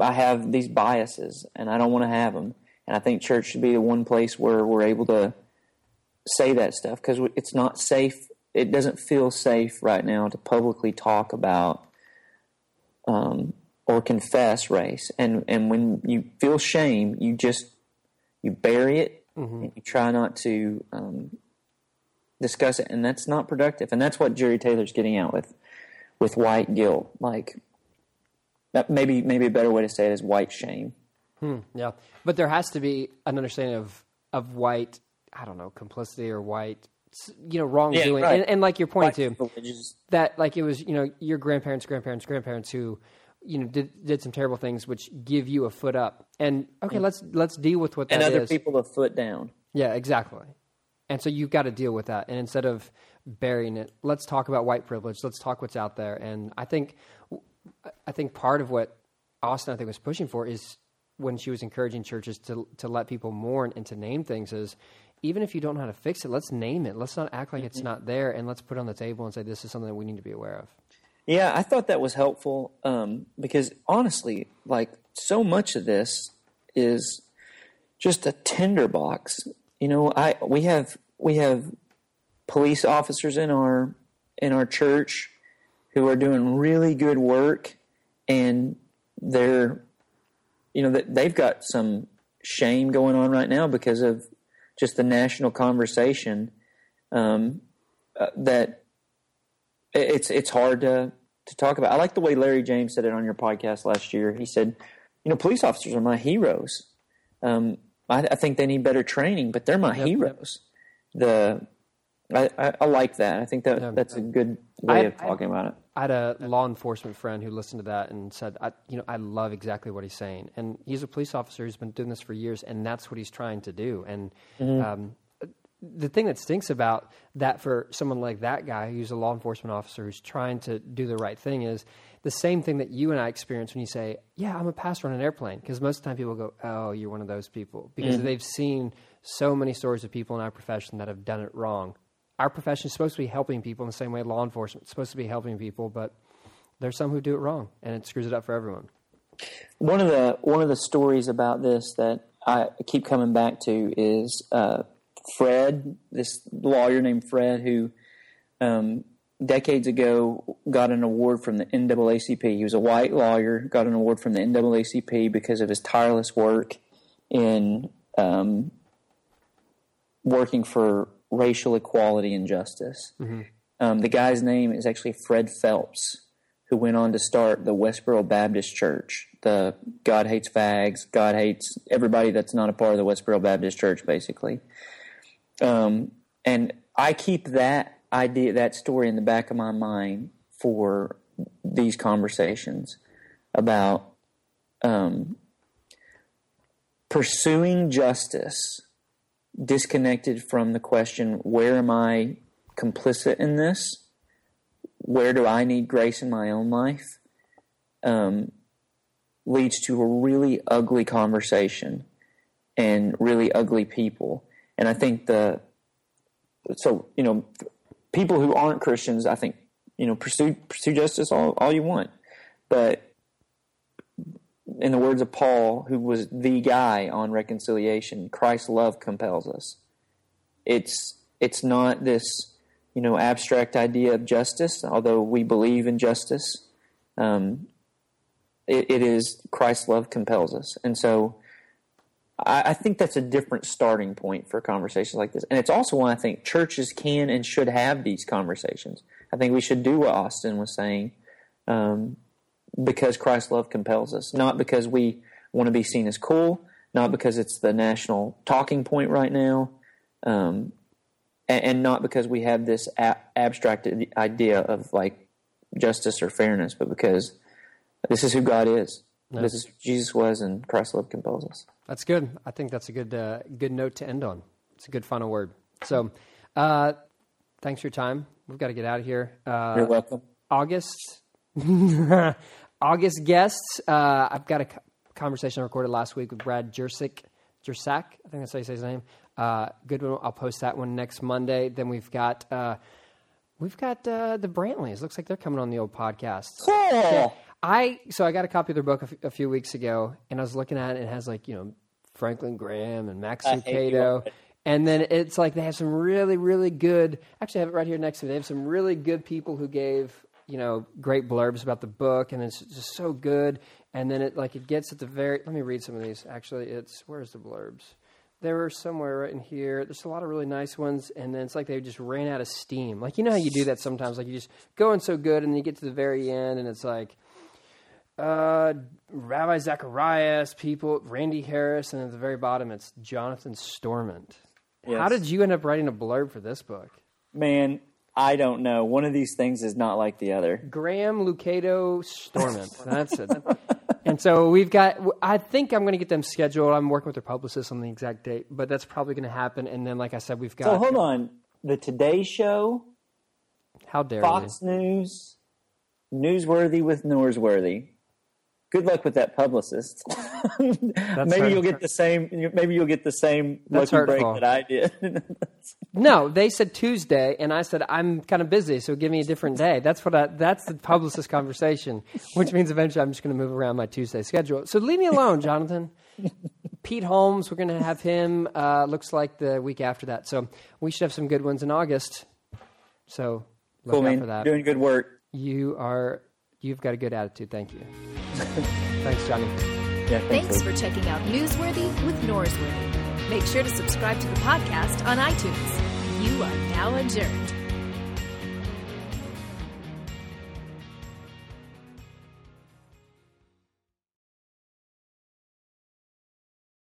I have these biases and I don't want to have them, and I think church should be the one place where we're able to say that stuff because it's not safe. It doesn't feel safe right now to publicly talk about um, or confess race, and and when you feel shame, you just you bury it, mm-hmm. and you try not to um, discuss it, and that's not productive. And that's what Jerry Taylor's getting out with, with white guilt. Like, that maybe maybe a better way to say it is white shame. Hmm, yeah, but there has to be an understanding of of white, I don't know, complicity or white, you know, wrongdoing. Yeah, right. and, and like your point white to religious. That, like it was, you know, your grandparents, grandparents, grandparents who. You know, did did some terrible things, which give you a foot up. And okay, let's let's deal with what that is. And other people a foot down. Yeah, exactly. And so you've got to deal with that. And instead of burying it, let's talk about white privilege. Let's talk what's out there. And I think, I think part of what Austin I think was pushing for is when she was encouraging churches to to let people mourn and to name things is even if you don't know how to fix it, let's name it. Let's not act like mm-hmm. it's not there, and let's put it on the table and say this is something that we need to be aware of. Yeah, I thought that was helpful um, because honestly, like so much of this is just a tinderbox. You know, I we have we have police officers in our in our church who are doing really good work, and they're you know that they've got some shame going on right now because of just the national conversation um, uh, that. It's it's hard to, to talk about. I like the way Larry James said it on your podcast last year. He said, you know, police officers are my heroes. Um, I, I think they need better training, but they're my yep, heroes. Yep. The I, I, I like that. I think that um, that's a good way I, of talking I, about it. I had a law enforcement friend who listened to that and said, I, you know, I love exactly what he's saying. And he's a police officer who's been doing this for years, and that's what he's trying to do. And mm-hmm. um the thing that stinks about that for someone like that guy who's a law enforcement officer who's trying to do the right thing is the same thing that you and I experience when you say, yeah, I'm a pastor on an airplane. Because most of the time people go, oh, you're one of those people. Because mm-hmm. they've seen so many stories of people in our profession that have done it wrong. Our profession is supposed to be helping people in the same way law enforcement is supposed to be helping people, but there's some who do it wrong, and it screws it up for everyone. One of the one of the stories about this that I keep coming back to is uh, – Fred, this lawyer named Fred, who um, decades ago got an award from the N double A C P. He was a white lawyer, got an award from the N double A C P because of his tireless work in um, working for racial equality and justice. Mm-hmm. Um, the guy's name is actually Fred Phelps, who went on to start the Westboro Baptist Church, the God hates fags, God hates everybody that's not a part of the Westboro Baptist Church, basically. Um, and I keep that idea, that story in the back of my mind for these conversations about um, pursuing justice disconnected from the question, where am I complicit in this? Where do I need grace in my own life? Um, leads to a really ugly conversation and really ugly people. And I think the, so, you know, people who aren't Christians, I think, you know, pursue, pursue justice all, all you want. But in the words of Paul, who was the guy on reconciliation, Christ's love compels us. It's, it's not this, you know, abstract idea of justice, although we believe in justice. Um, it, it is Christ's love compels us. And so I, I think that's a different starting point for conversations like this. And it's also why I think churches can and should have these conversations. I think we should do what Austin was saying, um, because Christ's love compels us, not because we want to be seen as cool, not because it's the national talking point right now, um, and, and not because we have this ab- abstract idea of like justice or fairness, but because this is who God is. No. This is who Jesus was, and Christ's love compels us. That's good. I think that's a good uh, good note to end on. It's a good final word. So uh, thanks for your time. We've got to get out of here. Uh, You're welcome. August... August guests. Uh, I've got a conversation I recorded last week with Brad Jersak. Jersak, I think that's how you say his name. Uh, good one. I'll post that one next Monday. Then we've got uh, we've got uh, the Brantleys. Looks like they're coming on the old podcast. Cool. Yeah. I so I got a copy of their book a, f- a few weeks ago, and I was looking at it. and It has like you know Franklin Graham and Max Lucado. And then it's like they have some really really good. Actually, I have it right here next to me. They have some really good people who gave. you know, great blurbs about the book, and it's just so good. And then it like it gets at the very, let me read some of these. Actually, it's, where's the blurbs? They were somewhere right in here. There's a lot of really nice ones. And then it's like they just ran out of steam. Like, you know how you do that sometimes, like you just go in so good and then you get to the very end and it's like, uh, Rabbi Zacharias, people, Randy Harris. And at the very bottom, it's Jonathan Stormont. Yes. How did you end up writing a blurb for this book? Man, I don't know. One of these things is not like the other. Graham, Lucado, Stormont. That's it. And so we've got, I think I'm going to get them scheduled. I'm working with their publicist on the exact date, but that's probably going to happen. And then, like I said, we've got. So hold on. The Today Show. How dare you. Fox News. Newsworthy with Norrisworthy. Good luck with that publicist. maybe hurtful. you'll get the same. Maybe you'll get the same That's lucky hurtful. break that I did. No, they said Tuesday, and I said I'm kind of busy, so give me a different day. That's what. I, that's the publicist conversation, which means eventually I'm just going to move around my Tuesday schedule. So leave me alone, Jonathan. Pete Holmes, we're going to have him. Uh, looks like the week after that, so we should have some good ones in August. So look cool, out man. for that. Doing good work. You are. You've got a good attitude. Thank you. Thanks, Johnny. Yeah, thanks thanks for checking out Newsworthy with Norrisworthy. Make sure to subscribe to the podcast on iTunes. You are now adjourned.